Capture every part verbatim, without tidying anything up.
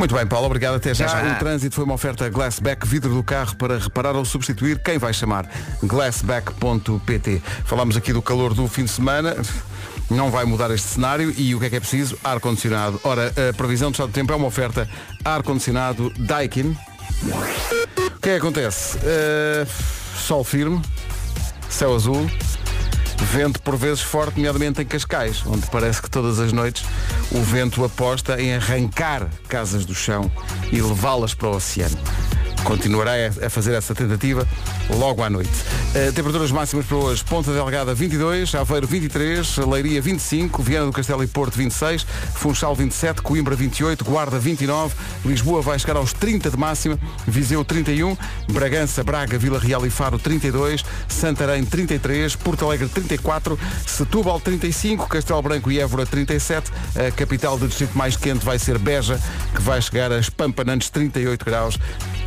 Muito bem, Paulo, obrigado. Até já. Até já. O trânsito foi uma oferta Glassback, vidro do carro para reparar ou substituir. Quem vai chamar? Glassback ponto pt. Falámos aqui do calor do fim de semana. Não vai mudar este cenário. E o que é que é preciso? Ar-condicionado. Ora, a previsão do estado do tempo é uma oferta ar-condicionado Daikin. O que é que acontece? Uh, sol firme, céu azul, vento por vezes forte, nomeadamente em Cascais, onde parece que todas as noites o vento aposta em arrancar casas do chão e levá-las para o oceano. Continuará a fazer essa tentativa logo à noite. Uh, temperaturas máximas para hoje: Ponta Delgada vinte e dois, Aveiro vinte e três, Leiria vinte e cinco, Viana do Castelo e Porto vinte e seis, Funchal vinte e sete, Coimbra vinte e oito, Guarda vinte e nove, Lisboa vai chegar aos trinta de máxima, Viseu trinta e um, Bragança, Braga, Vila Real e Faro trinta e dois, Santarém trinta e três, Porto Alegre trinta e quatro, Setúbal trinta e cinco, Castelo Branco e Évora trinta e sete, a capital do distrito mais quente vai ser Beja, que vai chegar a espampanantes trinta e oito graus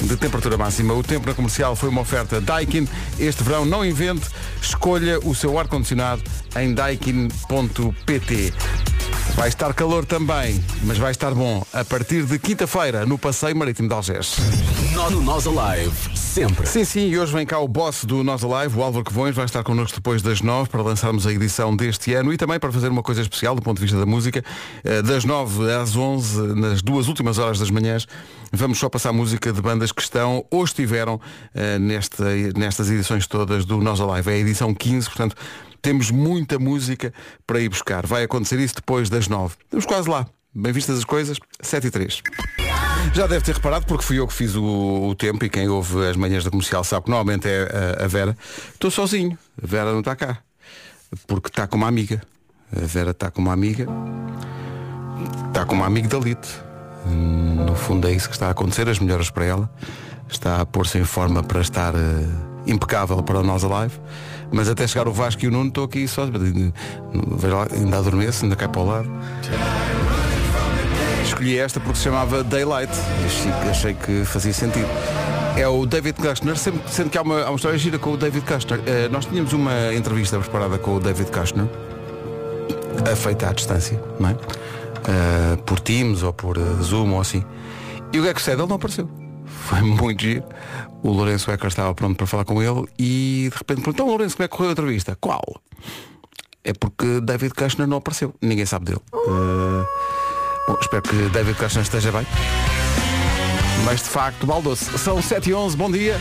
de temperatura máxima. O tempo na Comercial foi uma oferta Daikin. Este verão não invente, escolha o seu ar-condicionado em daikin ponto pt. Vai estar calor também, mas vai estar bom a partir de quinta-feira no Passeio Marítimo de Algés. No Nos Alive, sempre. Sim, sim, e hoje vem cá o boss do Nos Alive, o Álvaro Covões, vai estar connosco depois das nove para lançarmos a edição deste ano e também para fazer uma coisa especial do ponto de vista da música. Das nove às onze, nas duas últimas horas das manhãs, vamos só passar música de bandas que estão ou estiveram nesta, nestas edições todas do Nos Alive. É a edição quinze, portanto, temos muita música para ir buscar. Vai acontecer isso depois das nove. Estamos quase lá. Bem vistas as coisas, sete e três. Já deve ter reparado, porque fui eu que fiz o, o tempo, e quem ouve as manhãs da Comercial sabe que normalmente é a, a Vera. Estou sozinho. A Vera não está cá. Porque está com uma amiga. A Vera está com uma amiga. Está com uma amiga da Lite. No fundo é isso que está a acontecer. As melhoras para ela. Está a pôr-se em forma para estar... Uh, impecável para o Nos Alive, mas até chegar o Vasco e o Nuno estou aqui só, ainda adormeço, ainda cai para o lado. Escolhi esta porque se chamava Daylight, achei que fazia sentido. É o David Kushner, sempre, sendo que há uma, há uma história gira com o David Kushner. Uh, nós tínhamos uma entrevista preparada com o David Kushner, feita à distância, não é? Uh, por Teams ou por Zoom ou assim, e o que é que sucede? Ele não apareceu. Foi muito giro. O Lourenço Ecker estava pronto para falar com ele e de repente perguntou: então, Lourenço, como é que correu a entrevista? Qual? É porque David Kushner não apareceu. Ninguém sabe dele. Uh... Bom, espero que David Kushner esteja bem. Mas de facto, baldou-se. São sete e onze, bom dia.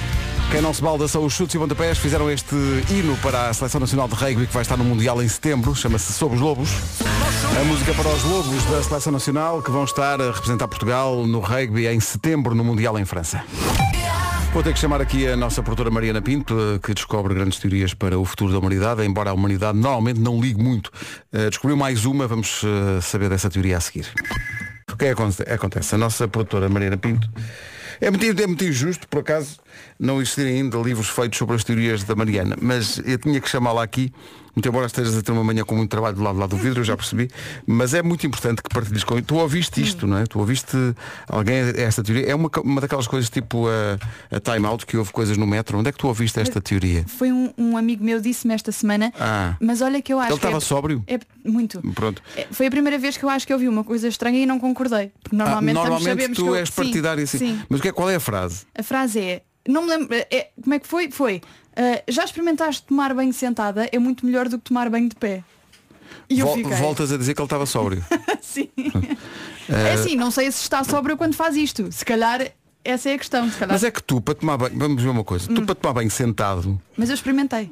Quem não se balda são os Chutes e Pontapés. Fizeram este hino para a Seleção Nacional de Rugby que vai estar no Mundial em setembro. Chama-se Sob os Lobos. A música para os Lobos da Seleção Nacional, que vão estar a representar Portugal no rugby em setembro no Mundial em França. Vou ter que chamar aqui a nossa produtora Mariana Pinto, que descobre grandes teorias para o futuro da humanidade, embora a humanidade normalmente não ligue muito. Descobriu mais uma, vamos saber dessa teoria a seguir. O que é que acontece? A nossa produtora Mariana Pinto... É muito, é muito injusto, por acaso, não existirem ainda livros feitos sobre as teorias da Mariana, mas eu tinha que chamá-la aqui, muito embora estejas a ter uma manhã com muito trabalho do lado lá do vidro, eu já percebi, mas é muito importante que partilhes com... Tu ouviste isto, não é? Tu ouviste alguém esta teoria? É uma, uma daquelas coisas tipo a, a Time Out, que houve coisas no metro. Onde é que tu ouviste esta teoria? Foi um, um amigo meu, disse-me esta semana, ah, mas olha que eu acho... Ele estava é, sóbrio? É, muito. Pronto. É, foi a primeira vez que eu acho que ouvi uma coisa estranha és e não concordei. Porque normalmente, ah, normalmente sabemos tu que eu... és partidário, sim, assim. Sim. Mas qual é a frase? A frase é... Não me lembro... É, como é que foi? Foi... Uh, já experimentaste tomar banho sentada? É muito melhor do que tomar banho de pé. E Vol, eu fiquei... Voltas a dizer que ele estava sóbrio. Sim. Uh... É assim, não sei se está sóbrio quando faz isto. Se calhar... Essa é a questão, se calhar. Mas é que tu, para tomar banho... Vamos ver uma coisa. Hum. Tu, para tomar banho sentado... Mas eu experimentei.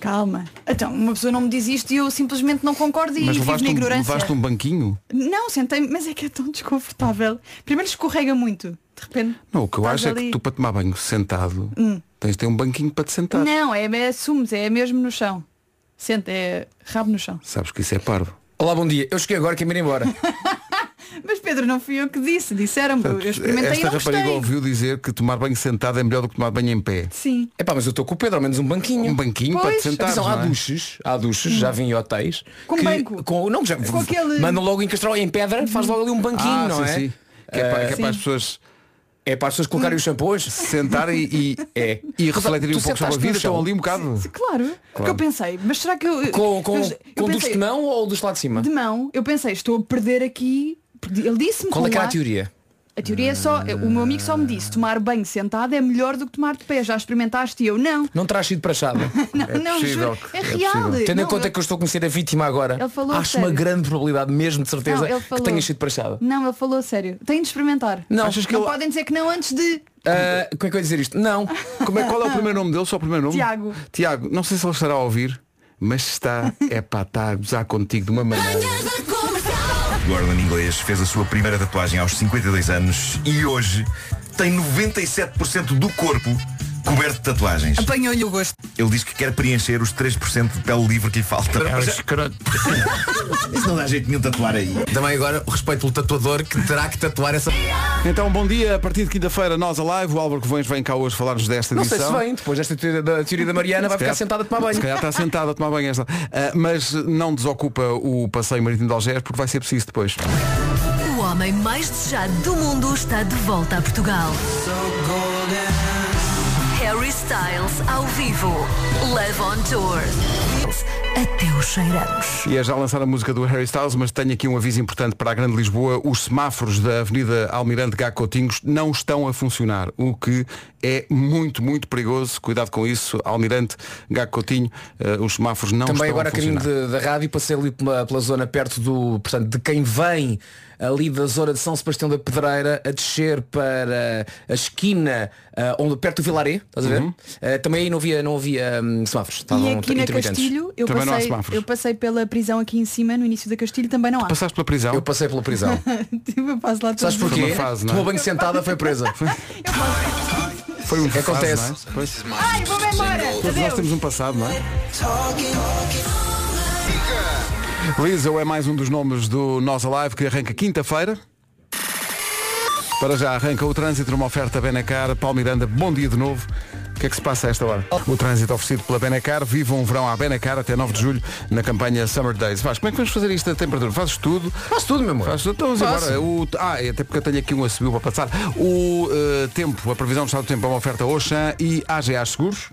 Calma. Então, uma pessoa não me diz isto e eu simplesmente não concordo e mas vivo na ignorância. Mas um, levaste um banquinho? Não, sentei-me, mas é que é tão desconfortável. Primeiro escorrega muito. De repente, não, o que eu acho ali... é que tu, para tomar banho sentado, hum. tens de ter um banquinho para te sentar. Não, é, é assumes, é mesmo no chão. Senta, é rabo no chão. Sabes que isso é parvo. Olá, bom dia. Eu cheguei agora, que me ir embora. Mas Pedro, não fui eu que disse, disseram-me. Eu experimentei. Esta rapariga ouviu dizer que tomar banho sentado é melhor do que tomar banho em pé. Sim. É pá, mas eu estou com o Pedro, ao menos um banquinho. Um banquinho pois. Para te sentar. Há duches, há duches, hum. já vim em hotéis. Com que, banco. Com, não, já, com aquele... Mandam logo em castral em pedra, faz logo ali um banquinho, ah, não sim, é? Sim. Que é, para, que é para as pessoas é para as pessoas colocarem os shampoos, sentarem e, e, é, e refletirem um pouco sobre a vida. Estão ali um bocado. Sim, claro, claro. Porque eu pensei, mas será que eu... Com, com, eu com pensei, dos de mão ou dos lá de cima? De mão, eu pensei, estou a perder aqui. Ele disse-me... Qual é que era a teoria? A teoria é só, o meu amigo só me disse, tomar banho sentado é melhor do que tomar de pé. Já experimentaste? E eu não. Não terás sido para a chave. Não, é, não, possível, é, é real. Possível. Tendo não, em conta eu... que eu estou a conhecer a vítima agora, ele falou acho sério. Uma grande probabilidade, mesmo de certeza, não, que tenhas sido para a chave. Não, ele falou sério. Tenho de experimentar. Não, achas que não eu... podem dizer que não antes de... Uh, como é que eu ia dizer isto? Não. Como é, qual é o primeiro nome dele? Só o primeiro nome? Tiago. Tiago, não sei se ele estará a ouvir, mas está, é pá, está a gozar contigo de uma maneira... Gordon Inglês fez a sua primeira tatuagem aos cinquenta e dois anos e hoje tem noventa e sete por cento do corpo coberto de tatuagens. Apanhou-lhe o gosto. Ele diz que quer preencher os três por cento de pele livre que lhe falta. É um isso não dá jeito nenhum tatuar aí. Também agora o respeito pelo tatuador que terá que tatuar essa... Então, bom dia. A partir de quinta-feira, Nós Alive. O Álvaro Covões vem cá hoje falar-nos desta edição. Não sei se vem. Depois desta teoria da, teoria da Mariana vai ficar sentada a tomar banho. Se calhar está sentada a tomar banho esta. Uh, mas não desocupa o passeio marítimo de Algés porque vai ser preciso depois. O homem mais desejado do mundo está de volta a Portugal. Harry Styles ao vivo, Live on Tour, até os cheiramos. E é já lançar a música do Harry Styles, mas tenho aqui um aviso importante para a Grande Lisboa. Os semáforos da Avenida Almirante Gacotinhos não estão a funcionar, o que é muito, muito perigoso. Cuidado com isso, Almirante Gacotinho, uh, os semáforos não também estão a funcionar. Também agora caminho da rádio, passei ali pela, pela zona perto do, portanto, de quem vem ali da zona de São Sebastião da Pedreira a descer para a esquina uh, onde, perto do Vilaré, estás a ver? Uhum. Uh, também aí não havia, não havia um, semáforos. Estavam e aqui na Castilho eu passei, eu passei pela prisão aqui em cima, no início da Castilho, também não há. Tu passaste pela prisão? Eu passei pela prisão. Eu passo lá. Sabes porquê? Tomou banho sentada, foi presa. Eu passo... Foi um acontece. Fase, não é? Ai, vou-me embora. Mas nós temos um passado, não é? Weasel é mais um dos nomes do Nos Alive que arranca quinta-feira. Para já arranca o trânsito numa oferta Benecar. Paulo Miranda, bom dia de novo. O que é que se passa a esta hora? O trânsito oferecido pela Benecar. Viva um verão à Benecar até nove de julho na campanha Summer Days. Faz, como é que vamos fazer isto da temperatura? Fazes tudo? Faz tudo, meu amor. Faz tudo. Então, agora, o, ah, até porque eu tenho aqui um assobio para passar. O uh, tempo, a previsão do estado do tempo é uma oferta Ocean e Ageas Seguros.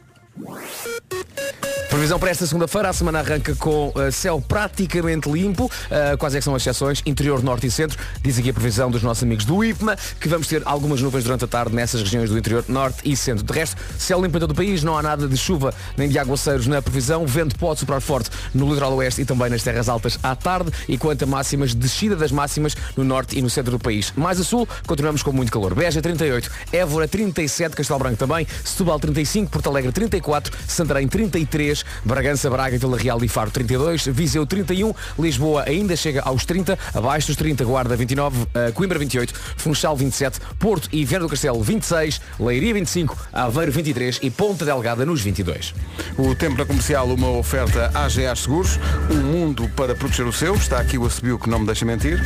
Previsão para esta segunda-feira, a semana arranca com uh, céu praticamente limpo, uh, quais é que são as exceções? Interior, norte e centro. Diz aqui a previsão dos nossos amigos do I P M A que vamos ter algumas nuvens durante a tarde nessas regiões do interior, norte e centro. De resto, céu limpo em todo o país, não há nada de chuva nem de aguaceiros na previsão. Vento pode soprar forte no litoral oeste e também nas terras altas à tarde. E quanto a máximas, descida das máximas no norte e no centro do país. Mais a sul, continuamos com muito calor. Beja trinta e oito, Évora trinta e sete, Castelo Branco também, Setúbal trinta e cinco, Porto Alegre trinta e quatro, Santarém trinta e três, Bragança, Braga, Vila Real e Faro trinta e dois, Viseu trinta e um, Lisboa ainda chega aos trinta, abaixo dos trinta Guarda vinte e nove, uh, Coimbra vinte e oito, Funchal vinte e sete, Porto e Viana do Castelo vinte e seis, Leiria vinte e cinco, Aveiro vinte e três e Ponta Delgada nos vinte e dois. O tempo da comercial, uma oferta Ageas Seguros, um mundo para proteger o seu. Está aqui o assobio que não me deixa mentir.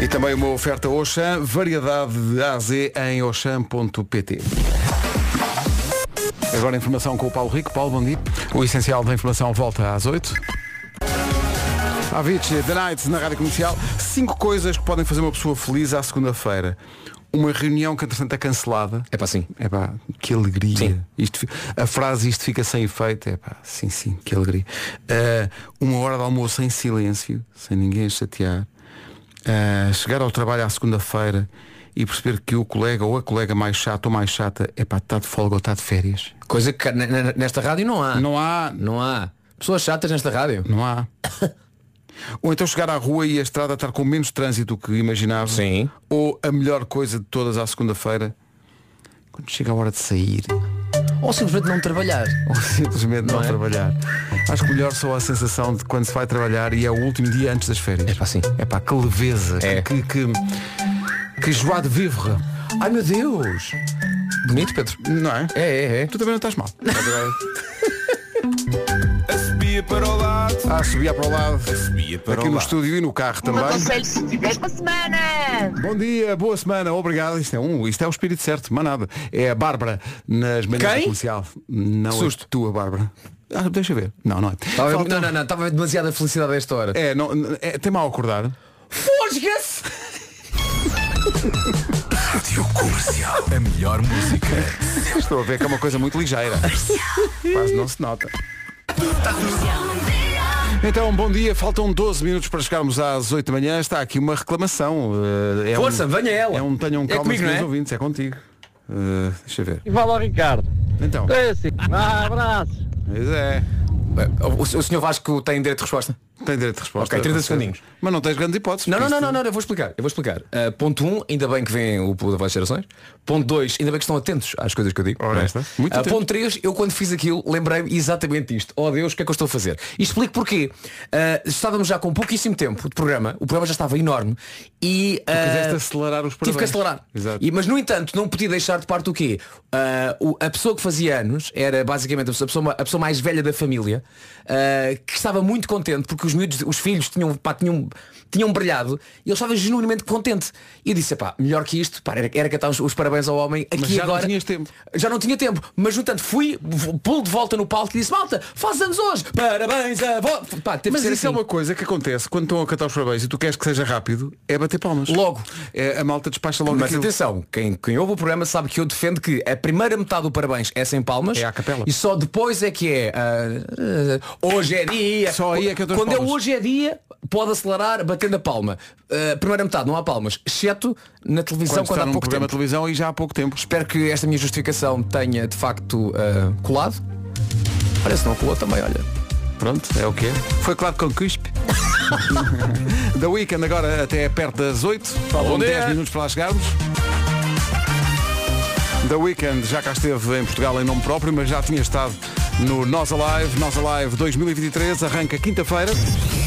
E também uma oferta Auchan, variedade de A Z em auchan ponto pt. Agora a informação com o Paulo Rico. Paulo, bom dia. O essencial da informação volta às oito. Avicii, The Night, na Rádio Comercial. Cinco coisas que podem fazer uma pessoa feliz à segunda-feira. Uma reunião que, entretanto, é cancelada. É pá, sim. É pá, que alegria. Sim. Isto, a frase isto fica sem efeito. É pá, sim, sim, que alegria. Uh, uma hora de almoço em silêncio, sem ninguém a chatear. Uh, chegar ao trabalho à segunda-feira e perceber que o colega ou a colega mais chata ou mais chata é pá, está de folga ou está de férias. Coisa que nesta rádio não há. Não há. Não há. Pessoas chatas nesta rádio. Não há. Ou então chegar à rua e a estrada estar com menos trânsito do que imaginava. Sim. Ou a melhor coisa de todas à segunda-feira, quando chega a hora de sair. Ou simplesmente não trabalhar. Ou simplesmente não, não é? trabalhar. Acho que melhor só a sensação de quando se vai trabalhar e é o último dia antes das férias. É pá, sim. É pá, que leveza. É. Que... que... Que joie de vivre. Ai meu Deus. Bonito, Pedro. Não é? É, é, é. Tu também não estás mal. A subia para o lado. Ah, subia para o lado. A subia para aqui o no lado. Estúdio e no carro também. Aconselho, se tiveres uma semana. Bom dia, boa semana. Obrigado. Isto é, um, isto é o espírito certo. Manada. É a Bárbara nas manhãs comercial. Não susto. É tu, a Bárbara. Ah, deixa eu ver. Não, não é. Tava, Falta... Não, não, não. Estava demasiada felicidade a esta hora. É, não, é tem mal acordar. Fosga-se! Rádio Comercial. A melhor música. Estou a ver que é uma coisa muito ligeira. Quase não se nota. Então, bom dia. Faltam doze minutos para chegarmos às oito da manhã. Está aqui uma reclamação. É Força, um, venha ela. É um tenham calma dos meus ouvintes. É contigo. Uh, deixa eu ver. E fala ao Ricardo. Então. É assim. Ah, abraço. Pois é. O, o senhor Vasco tem direito de resposta? Tem direito de resposta. Ok, trinta segundinhos. Mas não tens grandes hipóteses. Não, não, não, não, não, eu vou explicar. Eu vou explicar. Uh, ponto um, um, ainda bem que vem o povo das gerações. Ponto dois, ainda bem que estão atentos às coisas que eu digo. Ora, muito uh, ponto três, eu quando fiz aquilo lembrei-me exatamente isto. Oh Deus, o que é que eu estou a fazer? E explico porquê. Uh, estávamos já com pouquíssimo tempo de programa, o programa já estava enorme e uh, tu quiseste acelerar os parabéns. Tive que acelerar. Exato. E, mas no entanto, não podia deixar de parte o quê? Uh, o, a pessoa que fazia anos era basicamente a pessoa, a pessoa mais velha da família, uh, que estava muito contente porque os miúdos, os filhos tinham, pá, tinham, tinham brilhado e ele estava genuinamente contente. E eu disse, pá, melhor que isto, pá, era, era que estávamos os parabéns ao homem aqui. Mas já agora. Não tinhas tempo. Já não tinha tempo. Mas no entanto fui, pulo de volta no palco e disse, malta, faz anos hoje, parabéns a vós. Mas isso assim. É uma coisa que acontece quando estão a cantar os parabéns e tu queres que seja rápido, é bater palmas. Logo. É, a malta despacha logo. Mas aquilo. Atenção, quem, quem ouve o programa sabe que eu defendo que a primeira metade do parabéns é sem palmas. É à capela. E só depois é que é. Uh, uh, hoje é dia. Só aí é que eu tô. Quando é hoje é dia, pode acelerar batendo a palma. Uh, primeira metade, não há palmas, exceto na televisão quando, quando há pouco programa tempo. Televisão e já há pouco tempo. Espero que esta minha justificação tenha de facto uh, colado. Parece que não colou também, olha. Pronto, é o quê? Foi colado com cuspe. The Weeknd agora até perto das oito. Faltam dez minutos para lá chegarmos. The Weeknd já cá esteve em Portugal em nome próprio, mas já tinha estado no Nos Alive. Nos Alive dois mil e vinte e três arranca quinta-feira.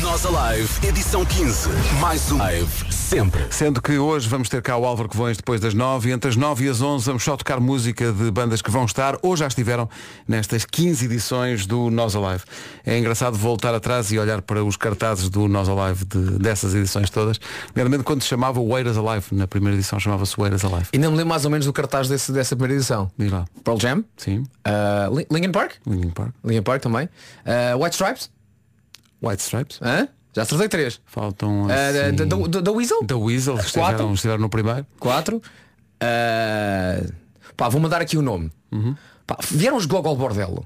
Nos Alive, edição quinze. Mais um live, sempre. Sendo que hoje vamos ter cá o Álvaro Covões depois das nove. E entre as nove e as onze vamos só tocar música de bandas que vão estar ou já estiveram nestas quinze edições do Nos Alive. É engraçado voltar atrás e olhar para os cartazes do Nos Alive de, dessas edições todas. Primeiramente quando se chamava o Ageas Alive. Na primeira edição chamava-se o Ageas Alive. E não me lembro mais ou menos do cartaz desse, dessa primeira edição. Diz lá. Pearl Jam? Sim. Uh, Linkin Park? Linkin Park. Linkin Park também. Uh, White Stripes? White Stripes. Hã? Já acertei três. Faltam assim... uh, The Weasel? The Weasel, estiveram, estiveram no primeiro. Quatro. Uh... Pá, vou mandar aqui o nome. Uhum. Pá, vieram os Gogol Bordello?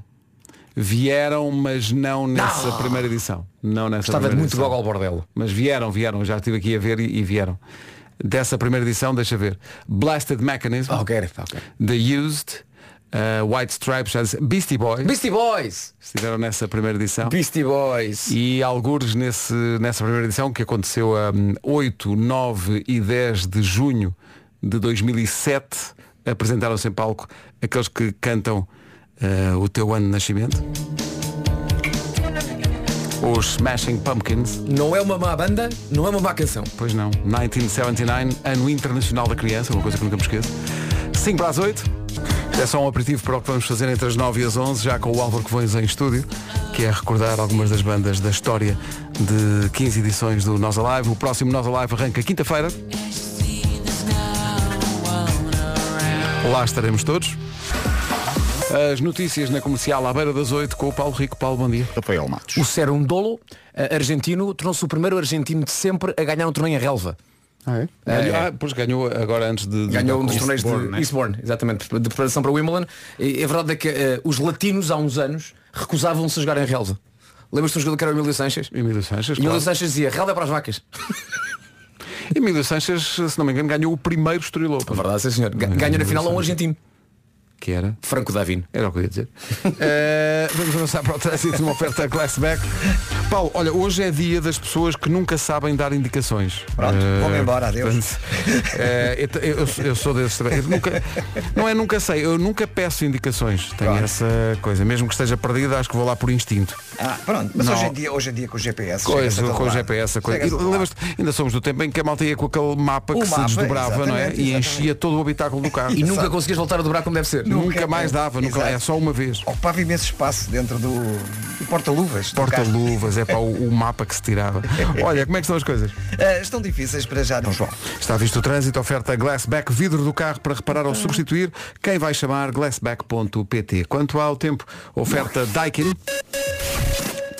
Vieram, mas não nessa não. primeira edição. Não nessa Estava primeira muito edição. Gogol Bordello. Mas vieram, vieram. Já estive aqui a ver e, e vieram. Dessa primeira edição, deixa ver. Blasted Mechanism. Oh, okay. Okay. The Used. Uh, White Stripes, já disse, Beastie Boys. Beastie Boys! Estiveram nessa primeira edição. Beastie Boys! E algures nesse, nessa primeira edição, que aconteceu a um, oito, nove e dez de junho de dois mil e sete, apresentaram-se em palco aqueles que cantam uh, o teu ano de nascimento. Os Smashing Pumpkins. Não é uma má banda, não é uma má canção. Pois não. mil novecentos e setenta e nove, ano internacional da criança, uma coisa que nunca me esqueço. cinco para as oito. É só um aperitivo para o que vamos fazer entre as nove e as onze, já com o Álvaro Covões em estúdio, que é recordar algumas das bandas da história de quinze edições do Nos Alive. O próximo Nos Alive arranca quinta-feira. Lá estaremos todos. As notícias na Comercial à beira das oito com o Paulo Rico. Paulo, bom dia. Rafael Matos. O Serum Dolo, argentino, tornou-se o primeiro argentino de sempre a ganhar um torneio em relva. Ah, é? Ganhou, ah, pois ganhou agora antes de... Ganhou de, um dos torneios Eastbourne, de né? Eastbourne, exatamente, de preparação para Wimbledon. E a verdade é que uh, os latinos há uns anos recusavam-se a jogar em relva. Lembras-te do jogador que era o Emílio Sanches? Emílio Sanches, Emílio claro. Sanches dizia, relva é para as vacas. Emílio Sanches, se não me engano, ganhou o primeiro Estoril Open. A verdade, sim, senhor. Ganhou Emílio na final Sanches. Um argentino. Que era? Franco Davino. Era o que eu ia dizer. uh, Vamos avançar para o trânsito. Uma oferta Glassback. Paulo, olha, hoje é dia das pessoas que nunca sabem dar indicações. Pronto, uh, vamos embora, adeus. uh, eu, eu, eu sou desses também. Nunca, não é nunca sei, eu nunca peço indicações. Tenho pronto. Essa coisa, mesmo que esteja perdida, acho que vou lá por instinto. Ah, pronto, mas não, hoje em dia, hoje em dia com o G P S coisa, com o G P S a coisa. E, lembras-te, ainda somos do tempo em que a malta ia com aquele mapa o que mapa, se desdobrava, não é? Exatamente. E enchia todo o habitáculo do carro. E nunca conseguias voltar a dobrar como deve ser. Nunca, nunca mais dava, nunca, é só uma vez. Ocupava imenso espaço dentro do, do porta-luvas. Porta-luvas, é para o, o mapa que se tirava. Olha, como é que estão as coisas? Uh, estão difíceis para já, não João. Está visto o trânsito, oferta Glassback, vidro do carro para reparar ou substituir. Quem vai chamar? Glassback ponto pt. Quanto ao tempo, oferta Daikin.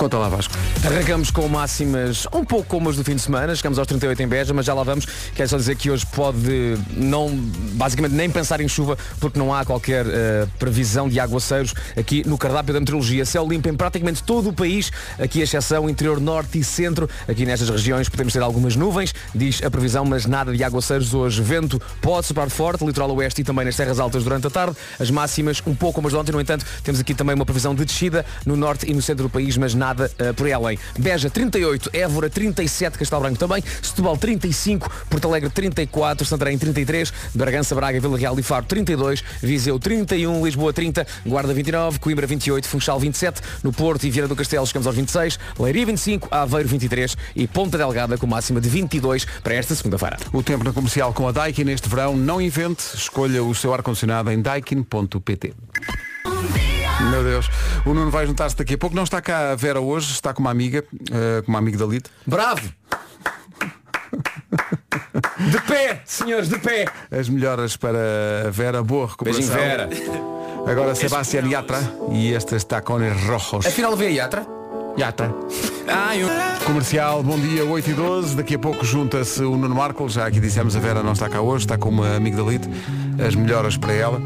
Conta lá, Vasco. Arrancamos com máximas um pouco como as do fim de semana. Chegamos aos trinta e oito em Beja, mas já lá vamos. Quero só dizer que hoje pode não, basicamente nem pensar em chuva, porque não há qualquer uh, previsão de aguaceiros aqui no cardápio da meteorologia. Céu limpo em praticamente todo o país, aqui a exceção interior norte e centro. Aqui nestas regiões podemos ter algumas nuvens, diz a previsão, mas nada de aguaceiros hoje. Vento pode soprar forte, litoral oeste e também nas terras altas durante a tarde. As máximas um pouco como as de ontem, no entanto, temos aqui também uma previsão de descida no norte e no centro do país, mas nada uh, por aí além. Beja trinta e oito, Évora trinta e sete, Castelo Branco também, Setúbal trinta e cinco, Porto Alegre trinta e quatro, Santarém trinta e três, Bragança, Braga, Vila Real e Faro trinta e dois, Viseu trinta e um, Lisboa trinta, Guarda vinte e nove, Coimbra vinte e oito, Funchal vinte e sete, no Porto e Viana do Castelo chegamos aos vinte e seis, Leiria vinte e cinco, Aveiro vinte e três e Ponta Delgada com máxima de vinte e dois para esta segunda-feira. O tempo na Comercial com a Daikin neste verão. Não invente, escolha o seu ar-condicionado em daikin ponto pt. Meu Deus, o Nuno vai juntar-se daqui a pouco. Não está cá a Vera hoje, está com uma amiga, uh, com uma amiga da Lite. Bravo! De pé, senhores, de pé! As melhoras para a Vera, boa recuperação. Beijinho, Vera. Agora Sebastián Yatra e estas Tacones Rojos. Afinal veio Yatra? Yatra. Ah, eu... Comercial, bom dia, oito e doze. Daqui a pouco junta-se o Nuno Marco. Já aqui dissemos, a Vera não está cá hoje, está com uma amiga da Lite. As melhoras para ela.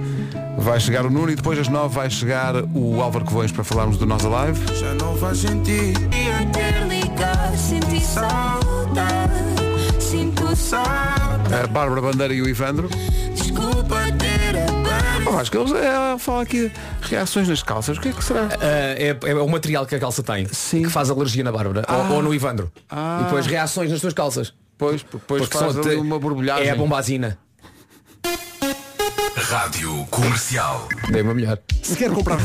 Vai chegar o Nuno e depois às nove vai chegar o Álvaro Covões para falarmos do Nos Alive. Já não faz sentido. Eu quero ligar, senti saudade, sinto saudade. A Bárbara Bandeira e o Ivandro. Desculpa ter a oh, acho que eles é, falam aqui reações nas calças. O que é que será? Uh, é, é o material que a calça tem. Sim. Que faz alergia na Bárbara. Ah. Ou, ou no Ivandro. Ah. E depois reações nas suas calças. Pois, pois faz ali uma borbulhagem. É a bombazina. Rádio Comercial. Dei uma melhor. Se quer comprar...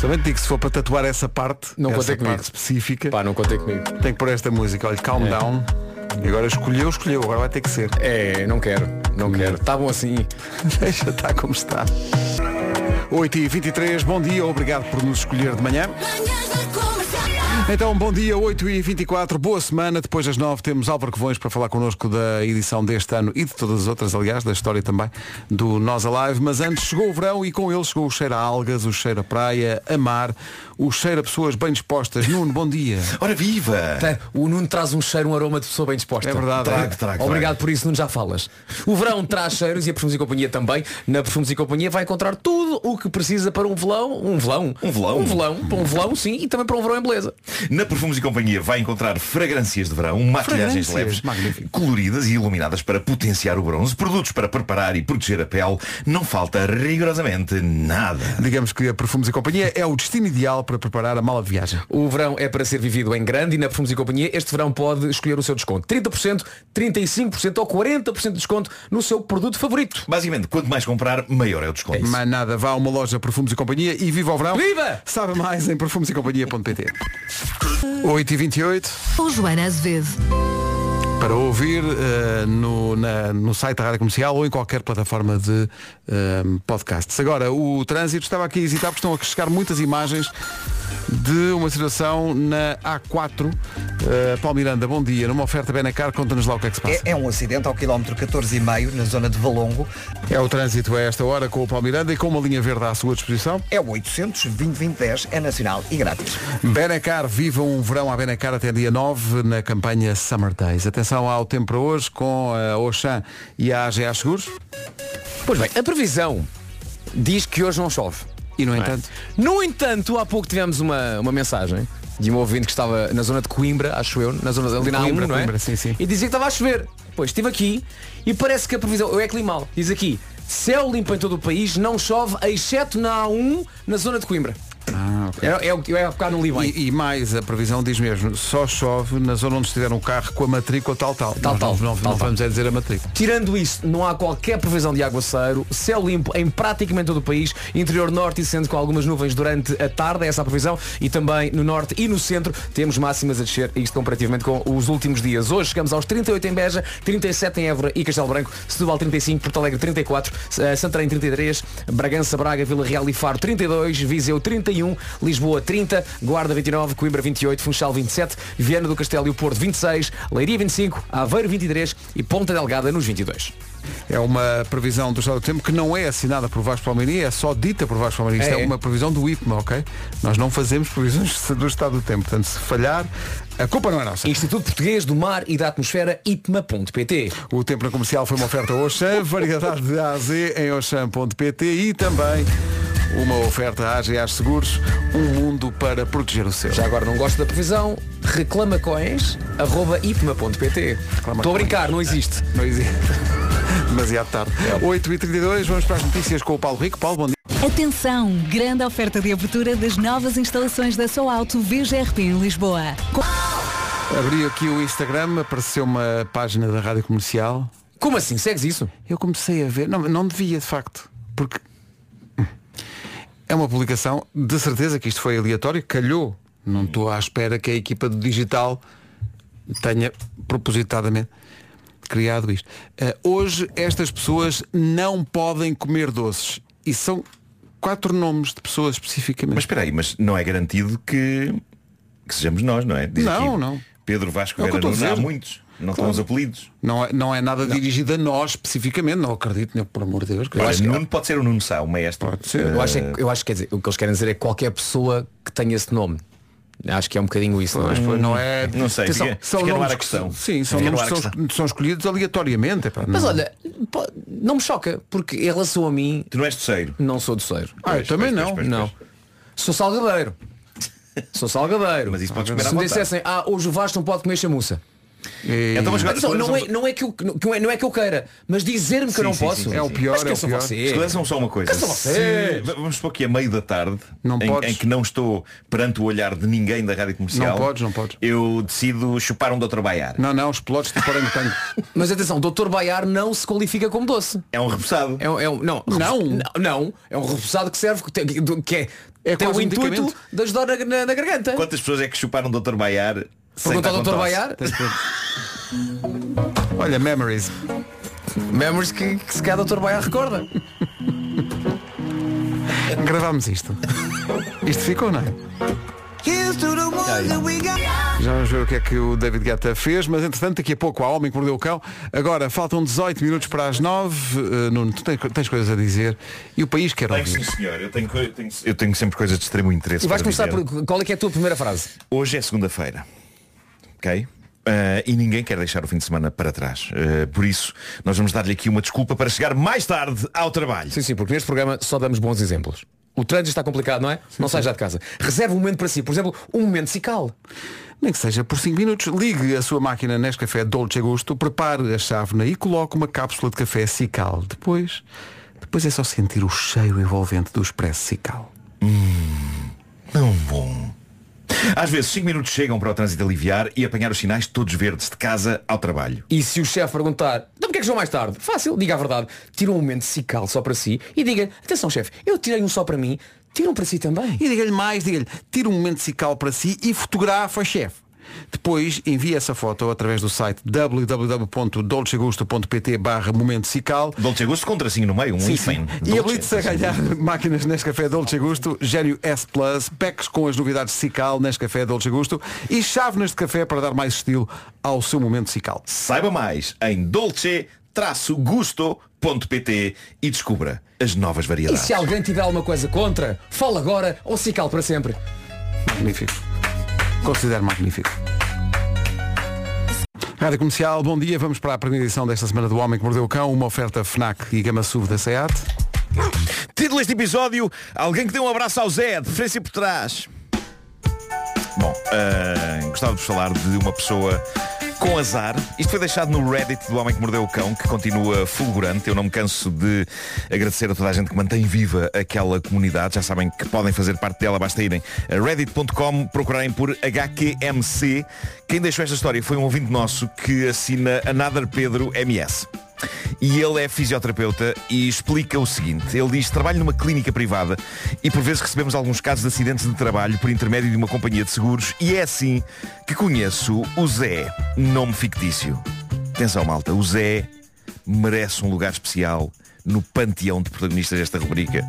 Também digo que se for para tatuar essa parte, não essa parte específica, pá, não contei comigo. Tem que pôr esta música. Olha, Calm é. Down. E agora escolheu, escolheu. Agora vai ter que ser. É, não quero. Não hum. quero. Está bom assim. Deixa estar como está. oito e vinte e três. Bom dia. Obrigado por nos escolher de manhã. Então, bom dia, oito e vinte e quatro, boa semana. Depois das nove temos Álvaro Covões para falar connosco da edição deste ano e de todas as outras, aliás, da história também do Nos Alive. Mas antes chegou o verão e com ele chegou o cheiro a algas, o cheiro a praia, a mar, o cheiro a pessoas bem dispostas. Nuno, bom dia. Ora viva! O Nuno traz um cheiro, um aroma de pessoa bem disposta. É verdade. Trago, trago, trago. Obrigado por isso, Nuno, já falas. O verão traz cheiros e a Perfumes e Companhia também. Na Perfumes e Companhia vai encontrar tudo o que precisa para um velão. Um velão? Um velão. Um velão, para um velão, sim, e também para um verão em beleza. Na Perfumes e Companhia vai encontrar fragrâncias de verão, maquilhagens leves, magnífico, coloridas e iluminadas para potenciar o bronze, produtos para preparar e proteger a pele. Não falta rigorosamente nada. Digamos que a Perfumes e Companhia é o destino ideal para preparar a mala de viagem. O verão é para ser vivido em grande e na Perfumes e Companhia este verão pode escolher o seu desconto. trinta por cento, trinta e cinco por cento ou quarenta por cento de desconto no seu produto favorito. Basicamente, quanto mais comprar, maior é o desconto. É isso. Mas nada, vá a uma loja Perfumes e Companhia e viva o verão. Viva! Sabe mais em perfumes e companhia ponto pt. oito e vinte e oito. O Joana Azevedo. Para ouvir uh, no, na, no site da Rádio Comercial ou em qualquer plataforma de uh, podcasts. Agora, o trânsito estava aqui a hesitar porque estão a chegar muitas imagens de uma situação na A quatro. Uh, Paulo Miranda, bom dia. Numa oferta Benecar, conta-nos lá o que é que se passa. É, é um acidente ao quilómetro catorze e meio, na zona de Valongo. É o trânsito a esta hora com o Paulo Miranda e com uma linha verde à sua disposição. É o oitocentos, vinte, vinte, dez, é nacional e grátis. Benecar, viva um verão à Benecar até dia nove na campanha Summer Days. Atenção ao tempo para hoje com a Ocean e a Ageas Seguros. Pois bem, a previsão diz que hoje não chove. E no entanto? É. No entanto, há pouco tivemos uma, uma mensagem de um ouvinte que estava na zona de Coimbra, acho eu, na zona de ali na Coimbra, não é? Coimbra, sim, sim. E dizia que estava a chover. Pois, estive aqui e parece que a previsão... Eu é climal. Diz aqui, céu limpo em todo o país, não chove, exceto na A um, na zona de Coimbra. Ah, okay. é, é, eu é ficar no Líbano. E, e mais, a previsão diz mesmo, só chove na zona onde estiver um carro com a matrícula tal, tal. Tal, Nós tal. Não, não, tal, não tal. Vamos é dizer a matrícula. Tirando isso, não há qualquer previsão de aguaceiro. Céu limpo em praticamente todo o país. Interior norte e centro com algumas nuvens durante a tarde. Essa é a previsão. E também no norte e no centro temos máximas a descer. Isto comparativamente com os últimos dias. Hoje chegamos aos trinta e oito em Beja, trinta e sete em Évora e Castelo Branco, Setúbal trinta e cinco, Porto Alegre trinta e quatro, Santarém trinta e três, Bragança, Braga, Vila Real e Faro trinta e dois, Viseu trinta e um, Lisboa trinta, Guarda vinte e nove, Coimbra vinte e oito, Funchal vinte e sete, Viana do Castelo e o Porto vinte e seis, Leiria vinte e cinco, Aveiro vinte e três e Ponta Delgada nos vinte e dois. É uma previsão do Estado do Tempo que não é assinada por Vasco Palmini, é só dita por Vasco Palmini. Isto é, é uma previsão do I P M A, ok? Nós não fazemos previsões do Estado do Tempo. Portanto, se falhar, a culpa não é nossa. Instituto Português do Mar e da Atmosfera, I P M A ponto P T. O Tempo na Comercial foi uma oferta Ocean, variedade de A a Z em Ocean ponto P T e também uma oferta a Ageas Seguros, um mundo para proteger o seu. Já agora não gosto da previsão, reclama coins, arroba I P M A ponto P T. Estou a brincar, não existe. Não existe. Demasiado tarde. É. oito e trinta e dois, vamos para as notícias com o Paulo Rico. Paulo, bom dia. Atenção, grande oferta de abertura das novas instalações da Soauto V G R P em Lisboa. Com... Abri aqui o Instagram, apareceu uma página da Rádio Comercial. Como assim? Segues isso? Eu comecei a ver, não, não devia de facto, porque é uma publicação, de certeza que isto foi aleatório, calhou. Não estou à espera que a equipa do digital tenha propositadamente criado isto. Uh, hoje estas pessoas não podem comer doces. E são quatro nomes de pessoas especificamente. Mas espera aí, mas não é garantido que, que sejamos nós, não é? Diz não, aqui, não. Pedro, Vasco, Vera, não há muitos. Não estão os apelidos. Não é, não é nada não. dirigido a nós especificamente. Não acredito, não, por amor de Deus. Eu acho que Nuno pode ser o Nuno Sá, o maestro. Pode ser. Eu acho, eu acho, quer dizer, o que eles querem dizer é qualquer pessoa que tenha esse nome. Acho que é um bocadinho isso, não, mas, não, não é? Não sei, são, fica, são fica nomes que, questão. Sim, são nomes que são, são escolhidos aleatoriamente. Epá, mas não. olha, pô, não me choca, porque em relação a mim... Tu não és doceiro? Não sou doceiro. Ah, pois, eu também pois, não. Pois, pois, não. Pois. Sou salgadeiro. Sou salgadeiro. Mas isso pode ah, se me dissessem, ah, hoje o Vasco não pode comer chamuça. E... Então, mas, mas, não, não, é, não, é que eu, não, é, não é que eu queira, mas dizer-me que sim, eu não sim, posso sim, é o pior. Mas que é são vocês. Esclareçam só uma coisa. Se, vamos supor que é meio da tarde não em, podes... em que não estou perante o olhar de ninguém da Rádio Comercial. Não podes, não podes. Eu decido chupar um doutor Baiar. Não, não, os pilotos te porem no tanque. Mas atenção, doutor Baiar não se qualifica como doce. É um repousado. É um, é um, não, não, não, é um repousado que serve, que é, é tem o intuito de ajudar na, na, na garganta. Quantas pessoas é que chuparam doutor Baiar? Pergunta ao doutor Baiar. Olha, memories. Memories que, que se calhar o doutor Baiar recorda. Gravámos isto. Isto ficou, não é? Já vamos ver o que é que o David Guetta fez. Mas entretanto, daqui a pouco há Homem que Mordeu o Cão. Agora, faltam dezoito minutos para as nove. uh, Nuno, tu tens, tens coisas a dizer. E o país quer ouvir. Sim, senhor, eu tenho, eu, tenho, eu tenho sempre coisas de extremo interesse. E vais começar dizer. por qual é que é a tua primeira frase? Hoje é segunda-feira, ok? Uh, e ninguém quer deixar o fim de semana para trás. Uh, por isso, nós vamos dar-lhe aqui uma desculpa para chegar mais tarde ao trabalho. Sim, sim, porque neste programa só damos bons exemplos. O trânsito está complicado, não é? Sim, não sai já de casa. Reserve um momento para si. Por exemplo, um momento Sical. Nem que seja por cinco minutos. Ligue a sua máquina Nescafé Dolce Gusto, prepare a chávena e coloque uma cápsula de café Sical. Depois, depois é só sentir o cheiro envolvente do expresso Sical. Hum, tão bom. Às vezes cinco minutos chegam para o trânsito aliviar e apanhar os sinais todos verdes de casa ao trabalho. E se o chefe perguntar, então porquê é que chegou mais tarde? Fácil, diga a verdade. Tira um momento de Sical só para si e diga, atenção chefe, eu tirei um só para mim, tira um para si também. E diga-lhe mais, diga-lhe, tira um momento de Sical para si e fotografa o chefe. Depois envia essa foto através do site w w w ponto dolcegusto ponto p t barra momento Sical. Dolce Gusto com tracinho no meio, um sim, sim. E habilite-se a ganhar máquinas Nescafé Dolce Gusto, Gélio S Plus, packs com as novidades Sical, Nescafé Dolce Gusto e chávenas de café para dar mais estilo ao seu momento Sical. Saiba mais em dolce gusto ponto p t e descubra as novas variedades. E se alguém tiver alguma coisa contra, fala agora ou Sical para sempre. Magnífico. Considero magnífico. Rádio Comercial, bom dia. Vamos para a primeira edição desta semana do Homem que Mordeu o Cão. Uma oferta FNAC e Gama S U V da SEAT. Título deste episódio, alguém que deu um abraço ao Zé, de frente e por trás. Bom, uh, gostava de vos falar de uma pessoa com azar. Isto foi deixado no Reddit do Homem que Mordeu o Cão, que continua fulgurante. Eu não me canso de agradecer a toda a gente que mantém viva aquela comunidade. Já sabem que podem fazer parte dela, basta irem a reddit ponto com, procurarem por H Q M C. Quem deixou esta história foi um ouvinte nosso que assina Another Pedro M S. E ele é fisioterapeuta e explica o seguinte. Ele diz, trabalho numa clínica privada e por vezes recebemos alguns casos de acidentes de trabalho por intermédio de uma companhia de seguros e é assim que conheço o Zé, nome fictício. Atenção, malta, o Zé merece um lugar especial no panteão de protagonistas desta rubrica.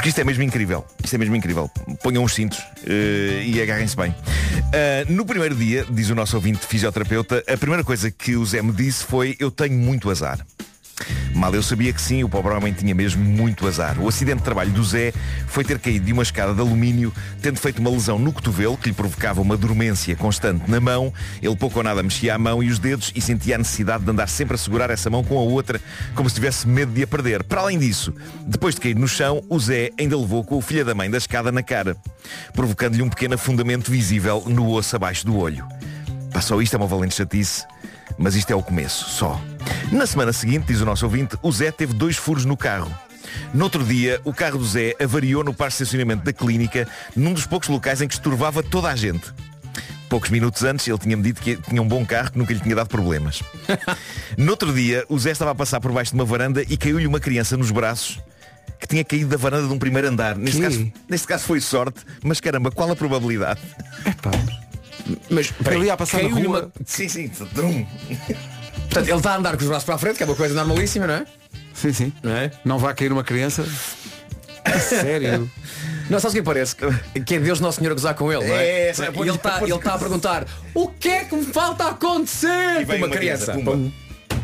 Porque isto é mesmo incrível. Isto é mesmo incrível. Ponham os cintos uh, e agarrem-se bem. Uh, no primeiro dia, diz o nosso ouvinte fisioterapeuta, a primeira coisa que o Zé me disse foi: eu tenho muito azar. Mal eu sabia que sim, o pobre homem tinha mesmo muito azar. O acidente de trabalho do Zé foi ter caído de uma escada de alumínio, tendo feito uma lesão no cotovelo, que lhe provocava uma dormência constante na mão. Ele pouco ou nada mexia a mão e os dedos e sentia a necessidade de andar sempre a segurar essa mão com a outra, como se tivesse medo de a perder. Para além disso, depois de cair no chão, o Zé ainda levou com o filho da mãe da escada na cara, provocando-lhe um pequeno afundamento visível no osso abaixo do olho. Pá, só isto é uma valente chatice, mas isto é o começo, só. Na semana seguinte, diz o nosso ouvinte, o Zé teve dois furos no carro. No outro dia, o carro do Zé avariou no parque de estacionamento da clínica, num dos poucos locais em que estorvava toda a gente. Poucos minutos antes, ele tinha-me dito que tinha um bom carro, que nunca lhe tinha dado problemas. No outro dia, o Zé estava a passar por baixo de uma varanda e caiu-lhe uma criança nos braços, que tinha caído da varanda de um primeiro andar. Neste caso, neste caso foi sorte, mas caramba, qual a probabilidade? Epá. Mas ele ia passar na rua. Uma... Sim, sim. Trum. Portanto, ele está a andar com os braços para a frente, que é uma coisa normalíssima, não é? Sim, sim. Não é? Não vai cair uma criança? Sério? Não, sabes o que parece? Que é Deus Nosso Senhor a gozar com ele, não é? É, e ele está ele tá a perguntar: o que é que me falta acontecer? Uma, uma criança. criança. Pum. Pum.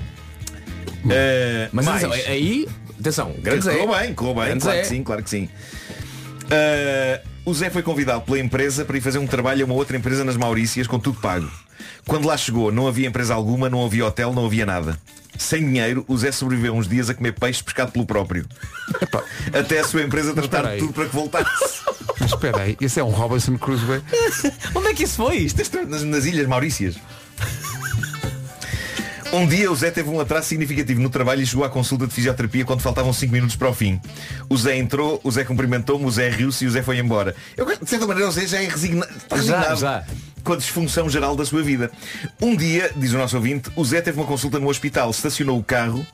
Uh, Mas mais. Atenção, aí, atenção. Correu bem, correu bem. Claro que sim, claro que sim. Uh, o Zé foi convidado pela empresa para ir fazer um trabalho a uma outra empresa nas Maurícias, com tudo pago. Quando lá chegou, não havia empresa alguma, não havia hotel, não havia nada. Sem dinheiro, o Zé sobreviveu uns dias a comer peixe pescado pelo próprio. Até a sua empresa tratar de tudo para que voltasse. Mas espera aí, isso é um Robinson Crusoe? Onde é que isso foi? Isto é nas, nas Ilhas Maurícias. Um dia o Zé teve um atraso significativo no trabalho e chegou à consulta de fisioterapia quando faltavam cinco minutos para o fim. O Zé entrou, o Zé cumprimentou-me, o Zé riu-se e o Zé foi embora. Eu, de certa maneira, o Zé já é resigna... resignado já, já. com a disfunção geral da sua vida. Um dia, diz o nosso ouvinte, o Zé teve uma consulta no hospital, estacionou o carro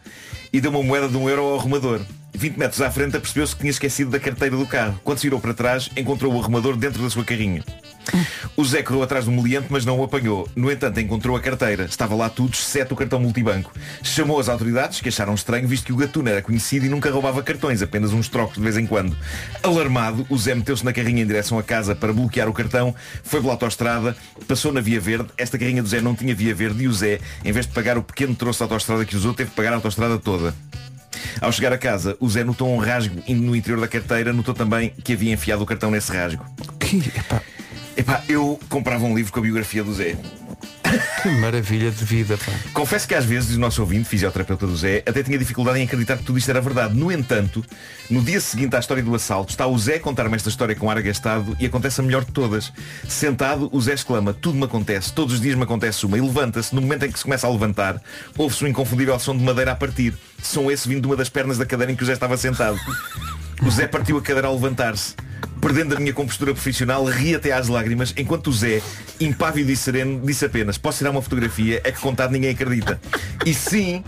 e deu uma moeda de um euro ao arrumador. vinte metros à frente, apercebeu-se que tinha esquecido da carteira do carro. Quando se virou para trás, encontrou o arrumador dentro da sua carrinha. O Zé correu atrás do meliante, mas não o apanhou. No entanto, encontrou a carteira. Estava lá tudo, exceto o cartão multibanco. Chamou as autoridades, que acharam estranho, visto que o gatuno era conhecido e nunca roubava cartões, apenas uns trocos de vez em quando. Alarmado, o Zé meteu-se na carrinha em direção à casa para bloquear o cartão. Foi pela autoestrada, passou na via verde. Esta carrinha do Zé não tinha via verde e o Zé, em vez de pagar o pequeno troço da autoestrada que usou, teve que pagar a autoestrada toda. Ao chegar a casa, o Zé notou um rasgo no interior da carteira. Notou também que havia enfiado o cartão nesse rasgo. Que... Epá. Epá, eu comprava um livro com a biografia do Zé. Que maravilha de vida, pá. Confesso que às vezes o nosso ouvinte, fisioterapeuta do Zé, até tinha dificuldade em acreditar que tudo isto era verdade. No entanto, no dia seguinte à história do assalto, está o Zé a contar-me esta história com ar agastado e acontece a melhor de todas. Sentado, o Zé exclama: tudo me acontece, todos os dias me acontece uma. E levanta-se. No momento em que se começa a levantar, ouve-se um inconfundível som de madeira a partir. Som esse vindo de uma das pernas da cadeira em que o Zé estava sentado. O Zé partiu a cadeira ao levantar-se. Perdendo a minha compostura profissional, ri até às lágrimas, enquanto o Zé, impávido e sereno, disse apenas: posso tirar uma fotografia? É que contado ninguém acredita. E sim,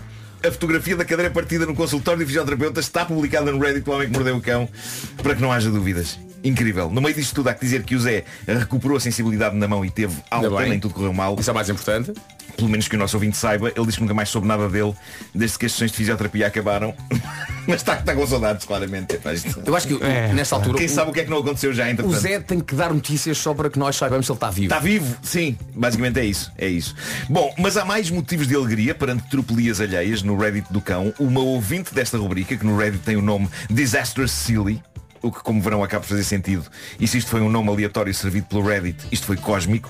a fotografia da cadeira partida no consultório de fisioterapeuta está publicada no Reddit do Homem que Mordeu o Cão, para que não haja dúvidas. Incrível. No meio disto tudo, há que dizer que o Zé recuperou a sensibilidade na mão e teve algo, nem tudo correu mal. Isso é mais importante. Pelo menos que o nosso ouvinte saiba. Ele disse que nunca mais soube nada dele desde que as sessões de fisioterapia acabaram. Mas está, está com saudades, claramente. Eu acho que é, nessa altura quem o, sabe o que é que não aconteceu já, entretanto. O Zé tem que dar notícias só para que nós saibamos se ele está vivo. Está vivo, sim. Basicamente é isso, é isso. Bom, mas há mais motivos de alegria perante tropelias alheias no Reddit do Cão. Uma ouvinte desta rubrica, que no Reddit tem o nome Disastrous Silly, o que, como verão, acaba de fazer sentido. E se isto foi um nome aleatório servido pelo Reddit, isto foi cósmico.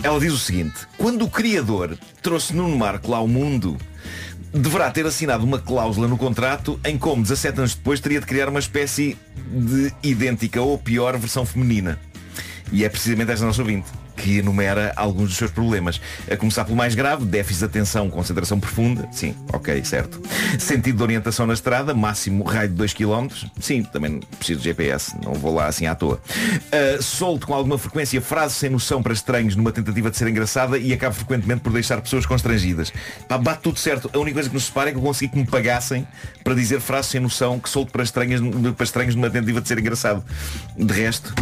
Ela diz o seguinte: quando o Criador trouxe Nuno Marco lá ao mundo, deverá ter assinado uma cláusula no contrato em como dezassete anos depois teria de criar uma espécie de idêntica ou pior versão feminina. E é precisamente esta nossa ouvinte que enumera alguns dos seus problemas. A começar pelo mais grave: déficit de atenção, concentração profunda. Sim, ok, certo. Sentido de orientação na estrada, máximo raio de dois quilómetros. Sim, também preciso de G P S, não vou lá assim à toa. Uh, solto com alguma frequência frases sem noção para estranhos numa tentativa de ser engraçada e acabo frequentemente por deixar pessoas constrangidas. Pá, bate tudo certo. A única coisa que nos separa é que eu consegui que me pagassem para dizer frases sem noção que solto para estranhos, para estranhos numa tentativa de ser engraçado. De resto...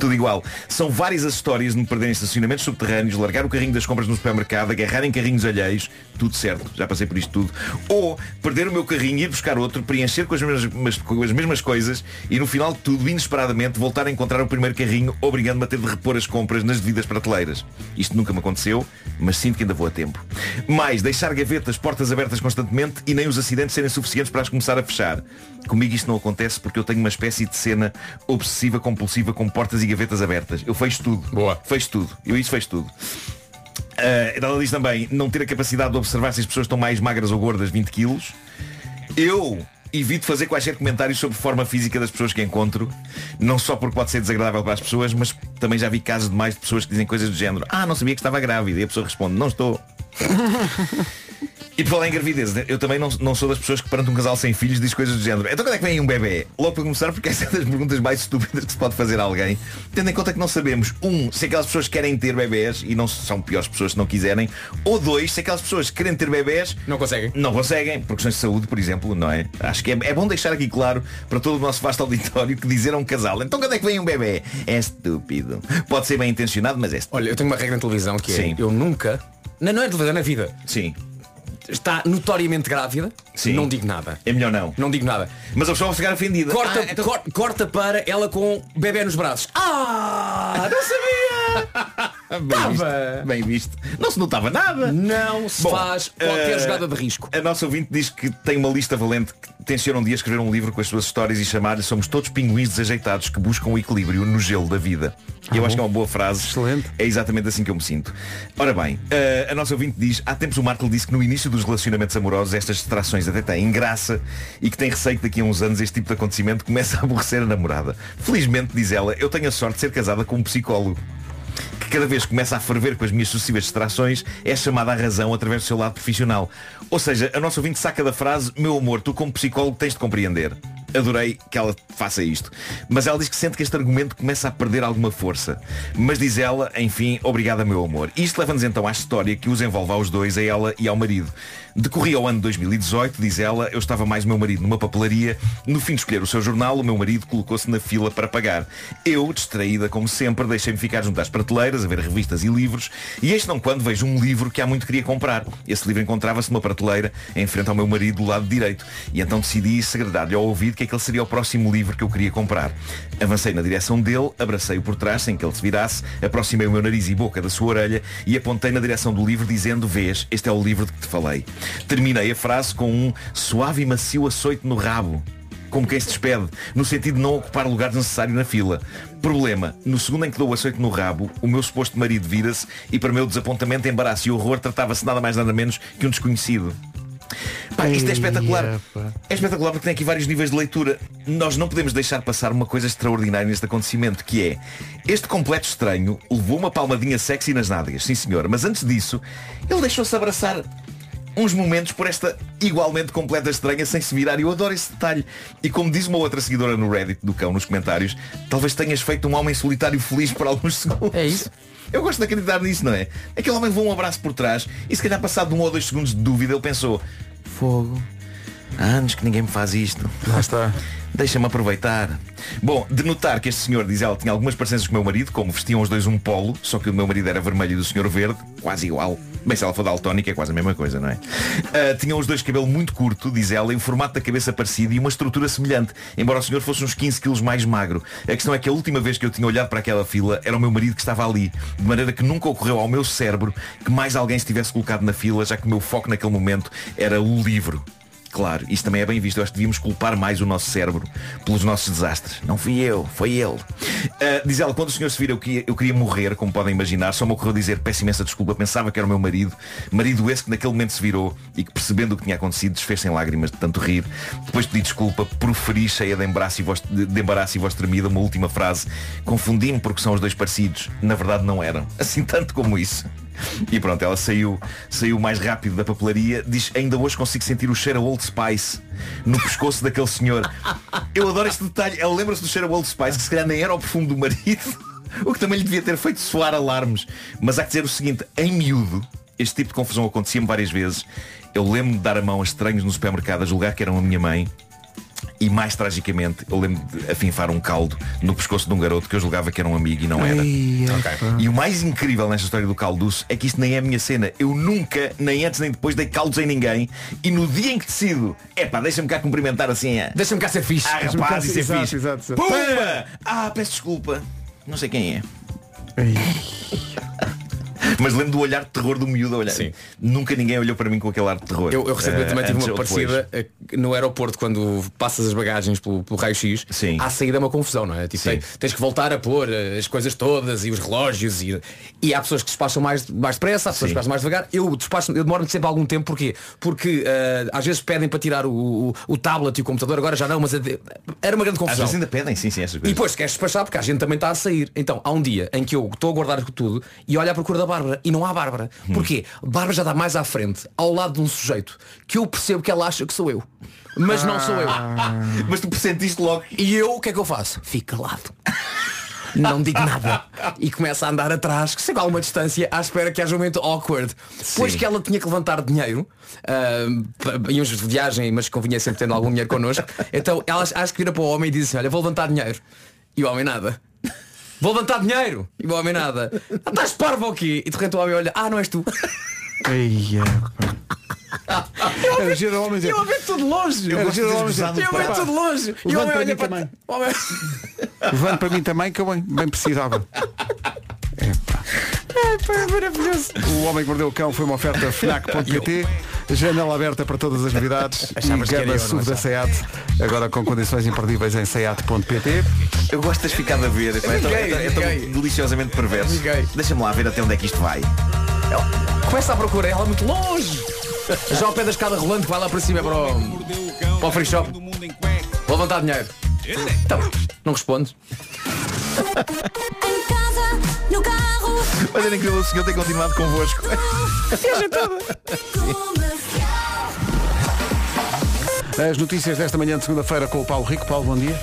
tudo igual. São várias as histórias de me perderem estacionamentos subterrâneos, largar o carrinho das compras no supermercado, agarrarem carrinhos alheios, tudo certo, já passei por isto tudo. Ou perder o meu carrinho, ir buscar outro, preencher com as mesmas, com as mesmas coisas e no final de tudo, inesperadamente, voltar a encontrar o primeiro carrinho, obrigando-me a ter de repor as compras nas devidas prateleiras. Isto nunca me aconteceu, mas sinto que ainda vou a tempo. Mais, deixar gavetas, portas abertas constantemente e nem os acidentes serem suficientes para as começar a fechar. Comigo isto não acontece porque eu tenho uma espécie de cena obsessiva, compulsiva com portas e gavetas abertas. Eu fecho tudo. Boa. Fecho tudo. Eu isso fecho tudo. Uh, ela diz também não ter a capacidade de observar se as pessoas estão mais magras ou gordas, vinte quilos. Eu evito fazer quaisquer comentários sobre forma física das pessoas que encontro, não só porque pode ser desagradável para as pessoas, mas também já vi casos demais de pessoas que dizem coisas do género: ah, não sabia que estava grávida. E a pessoa responde: não estou. E por falar em gravidez, eu também não, não sou das pessoas que perante um casal sem filhos diz coisas do género: então quando é que vem um bebê? Logo para começar, porque essa é das perguntas mais estúpidas que se pode fazer a alguém, tendo em conta que não sabemos, um, se aquelas pessoas querem ter bebés e não são piores pessoas se não quiserem, ou dois, se aquelas pessoas querem ter bebés não conseguem, não conseguem por questões de saúde, por exemplo, não é? Acho que é, é bom deixar aqui claro para todo o nosso vasto auditório que dizer a um casal: então quando é que vem um bebê? É estúpido. Pode ser bem intencionado, mas é estúpido. Olha, eu tenho uma regra na televisão que é: sim, eu nunca... Não, não é televisão, é na vida. Sim. Está notoriamente grávida. Sim. Não digo nada. É melhor não. Não digo nada. Mas a pessoa vai ficar ofendida. Corta, ah, então... cor, corta para ela com bebê nos braços. Ah, não sabia. Bem visto, bem visto. Não se notava nada. Não se... Bom, faz qualquer uh, jogada de risco. A nossa ouvinte diz que tem uma lista valente, que tenciona um dia escrever um livro com as suas histórias e chamar-lhe Somos Todos Pinguins Desajeitados que Buscam o Equilíbrio no Gelo da Vida. Ah, eu bom. acho que é uma boa frase. Excelente. É exatamente assim que eu me sinto. Ora bem, uh, a nossa ouvinte diz: há tempos o Marco disse que no início dos relacionamentos amorosos estas distrações até têm graça e que tem receio que daqui a uns anos este tipo de acontecimento comece a aborrecer a namorada. Felizmente, diz ela, eu tenho a sorte de ser casada com um psicólogo que cada vez que começa a ferver com as minhas sucessivas distrações é chamada à razão através do seu lado profissional. Ou seja, a nossa ouvinte saca da frase: meu amor, tu como psicólogo tens de compreender. Adorei que ela faça isto. Mas ela diz que sente que este argumento começa a perder alguma força. Mas diz ela, enfim, obrigada meu amor. Isto leva-nos então à história que os envolve aos dois, a ela e ao marido. Decorria o ano dois mil e dezoito, diz ela, eu estava mais o meu marido numa papelaria. No fim de escolher o seu jornal, o meu marido colocou-se na fila para pagar. Eu, distraída como sempre, deixei-me ficar junto às prateleiras, a ver revistas e livros. E este não quando vejo um livro que há muito queria comprar. Esse livro encontrava-se numa prateleira em frente ao meu marido do lado direito. E então decidi segredar-lhe ao ouvido que aquele seria o próximo livro que eu queria comprar. Avancei na direção dele, abracei-o por trás sem que ele se virasse, aproximei o meu nariz e boca da sua orelha e apontei na direção do livro dizendo: vês, este é o livro de que te falei. Terminei a frase com um suave e macio açoite no rabo, como quem se despede, no sentido de não ocupar lugar necessário na fila. Problema, no segundo em que dou o açoite no rabo, o meu suposto marido vira-se e, para meu desapontamento, embaraço e horror, tratava-se nada mais nada menos que um desconhecido. Pá, isto é espetacular. É espetacular porque tem aqui vários níveis de leitura. Nós não podemos deixar passar uma coisa extraordinária neste acontecimento, que é: este completo estranho levou uma palmadinha sexy nas nádegas, sim senhor, mas antes disso ele deixou-se abraçar uns momentos por esta igualmente completa estranha sem se virar. E eu adoro esse detalhe. E como diz uma outra seguidora no Reddit do Cão nos comentários, talvez tenhas feito um homem solitário feliz por alguns segundos. É isso? Eu gosto de acreditar nisso, não é? Aquele homem levou um abraço por trás e se calhar passado um ou dois segundos de dúvida ele pensou: fogo, há anos que ninguém me faz isto. Lá está. Deixa-me aproveitar. Bom, de notar que este senhor, diz ela, tinha algumas parecenças com o meu marido, como vestiam os dois um polo, só que o meu marido era vermelho e do senhor verde, quase igual. Bem, se ela for daltónica é quase a mesma coisa, não é? Uh, tinham os dois cabelo muito curto, diz ela, e o formato da cabeça parecido e uma estrutura semelhante, embora o senhor fosse uns quinze quilos mais magro. A questão é que a última vez que eu tinha olhado para aquela fila era o meu marido que estava ali, de maneira que nunca ocorreu ao meu cérebro que mais alguém se tivesse colocado na fila, já que o meu foco naquele momento era o livro. Claro, isso também é bem visto. Eu acho que devíamos culpar mais o nosso cérebro pelos nossos desastres. Não fui eu, foi ele. Uh, diz ela, quando o senhor se vira, eu queria, eu queria morrer, como podem imaginar. Só me ocorreu dizer: peço imensa desculpa, pensava que era o meu marido. Marido esse que naquele momento se virou e que, percebendo o que tinha acontecido, desfez-se em lágrimas de tanto rir. Depois pedi desculpa, proferi cheia de embaraço e voz, de, de embaraço e voz tremida uma última frase: confundi-me porque são os dois parecidos. Na verdade não eram. Assim tanto como isso. E pronto, ela saiu, saiu mais rápido da papelaria. Diz: ainda hoje consigo sentir o cheiro a Old Spice no pescoço daquele senhor. Eu adoro este detalhe. Ela lembra-se do cheiro a Old Spice, que se calhar nem era o perfume do marido, o que também lhe devia ter feito soar alarmes. Mas há que dizer o seguinte: em miúdo, este tipo de confusão acontecia-me várias vezes. Eu lembro-me de dar a mão a estranhos no supermercado, a julgar que eram a minha mãe. E mais tragicamente, eu lembro de afinfar um caldo no pescoço de um garoto que eu julgava que era um amigo e não era. Ai, okay. E o mais incrível nesta história do calduço é que isto nem é a minha cena. Eu nunca, nem antes nem depois, dei caldos em ninguém. E no dia em que decido, é pá, deixa-me cá cumprimentar assim, é, deixa-me cá ser fixe. Ah, rapaz, isso é exato, fixe. Exato, exato. Pumba! Ah, peço desculpa. Não sei quem é. Mas lembro do olhar de terror do miúdo a olhar. Sim. Nunca ninguém olhou para mim com aquele ar de terror. Eu, eu recentemente também uh, tive uma parecida uh, no aeroporto, quando passas as bagagens pelo, pelo raio-x. Sim. À saída é uma confusão, não é? Tipo, tem, tens que voltar a pôr as coisas todas e os relógios e, e há pessoas que despacham mais, mais depressa, há pessoas Sim. que despacham mais devagar. Eu despacho, eu demoro-me sempre algum tempo, porquê? Porque uh, às vezes pedem para tirar o, o, o tablet e o computador, agora já não, mas era uma grande confusão. Às vezes ainda pedem, sim, sim, essas coisas. E depois queres despachar porque a gente também está a sair. Então há um dia em que eu estou a guardar tudo e olho à procura da Bárbara e não há Bárbara. Hum. Porquê? Bárbara já está mais à frente, ao lado de um sujeito que eu percebo que ela acha que sou eu, mas ah. não sou eu. Ah, ah. Mas tu percebiste logo. E eu, o que é que eu faço? Fico calado. Não digo nada. E começa a andar atrás, que chega a uma distância, à espera que haja um momento awkward. Pois que ela tinha que levantar dinheiro, uh, íamos de viagem, mas convinha sempre tendo algum dinheiro connosco. Então ela acho que vira para o homem e diz assim, olha, vou levantar dinheiro. E o homem nada. Vou levantar dinheiro. E o homem nada. Ah, estás parvo aqui. E de repente o homem olha, ah, não és tu. Eia, eu vejo tudo longe. Eu vejo tudo longe. E o homem olha para mim também. Levante para mim também, que eu bem, bem precisava. Epa. O Homem que Mordeu o Cão foi uma oferta F N A C ponto P T, janela aberta para todas as novidades. Achavas e gama S U V da SEAT, agora com condições imperdíveis em SEAT ponto P T. Eu gosto de ter ficado a ver, é tão, é tão deliciosamente perverso. Deixa-me lá ver até onde é que isto vai. Começa a procurar ela muito longe. Já ao pé da escada rolante que vai lá para cima, é para o, para o free shop. Vou levantar dinheiro. Então, não responde. No carro. Mas era incrível, o senhor tem continuado convosco. As notícias desta manhã de segunda-feira com o Paulo Rico. Paulo, bom dia.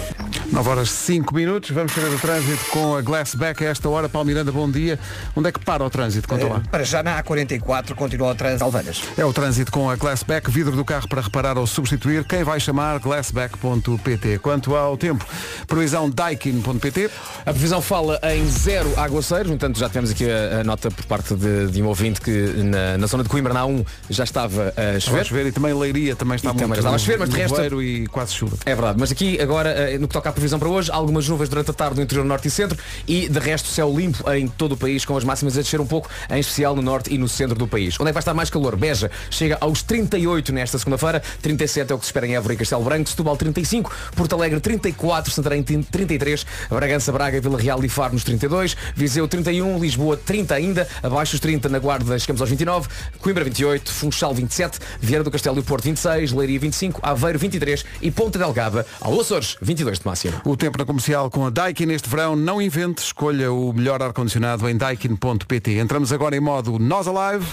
nove horas e cinco minutos, vamos saber o trânsito com a Glassback a esta hora. Paulo Miranda, bom dia. Onde é que para o trânsito? Conta lá. Para já na A quarenta e quatro continua o trânsito Alvanas. É o trânsito com a Glassback, vidro do carro para reparar ou substituir. Quem vai chamar? Glassback ponto P T. Quanto ao tempo, previsão Daikin ponto P T. A previsão fala em zero aguaceiros, no entanto já temos aqui a, a nota por parte de, de um ouvinte que na, na zona de Coimbra, na A um, já estava a chover. A chover e também Leiria também está e muito também estava a chover, mas de resto e quase chuva. É verdade, mas aqui agora, no que toca à previsão para hoje, algumas nuvens durante a tarde no interior norte e centro e de resto céu limpo em todo o país, com as máximas a descer um pouco, em especial no norte e no centro do país. Onde é que vai estar mais calor? Beja chega aos trinta e oito nesta segunda-feira, trinta e sete é o que se espera em Évora e Castelo Branco, Setúbal trinta e cinco, Porto Alegre trinta e quatro, Santarém trinta e três, Bragança, Braga, Vila Real e Faro nos trinta e dois, Viseu trinta e um, Lisboa trinta ainda, abaixo dos trinta na Guarda chegamos aos vinte e nove, Coimbra vinte e oito, Funchal vinte e sete, Vieira do Castelo e Porto vinte e seis, Leiria vinte e cinco, Aveiro vinte e três e Ponta Delgada, ao Açores vinte e dois de máximo. O tempo na comercial com a Daikin neste verão. Não invente, escolha o melhor ar-condicionado em Daikin ponto P T. Entramos agora em modo Nos Alive.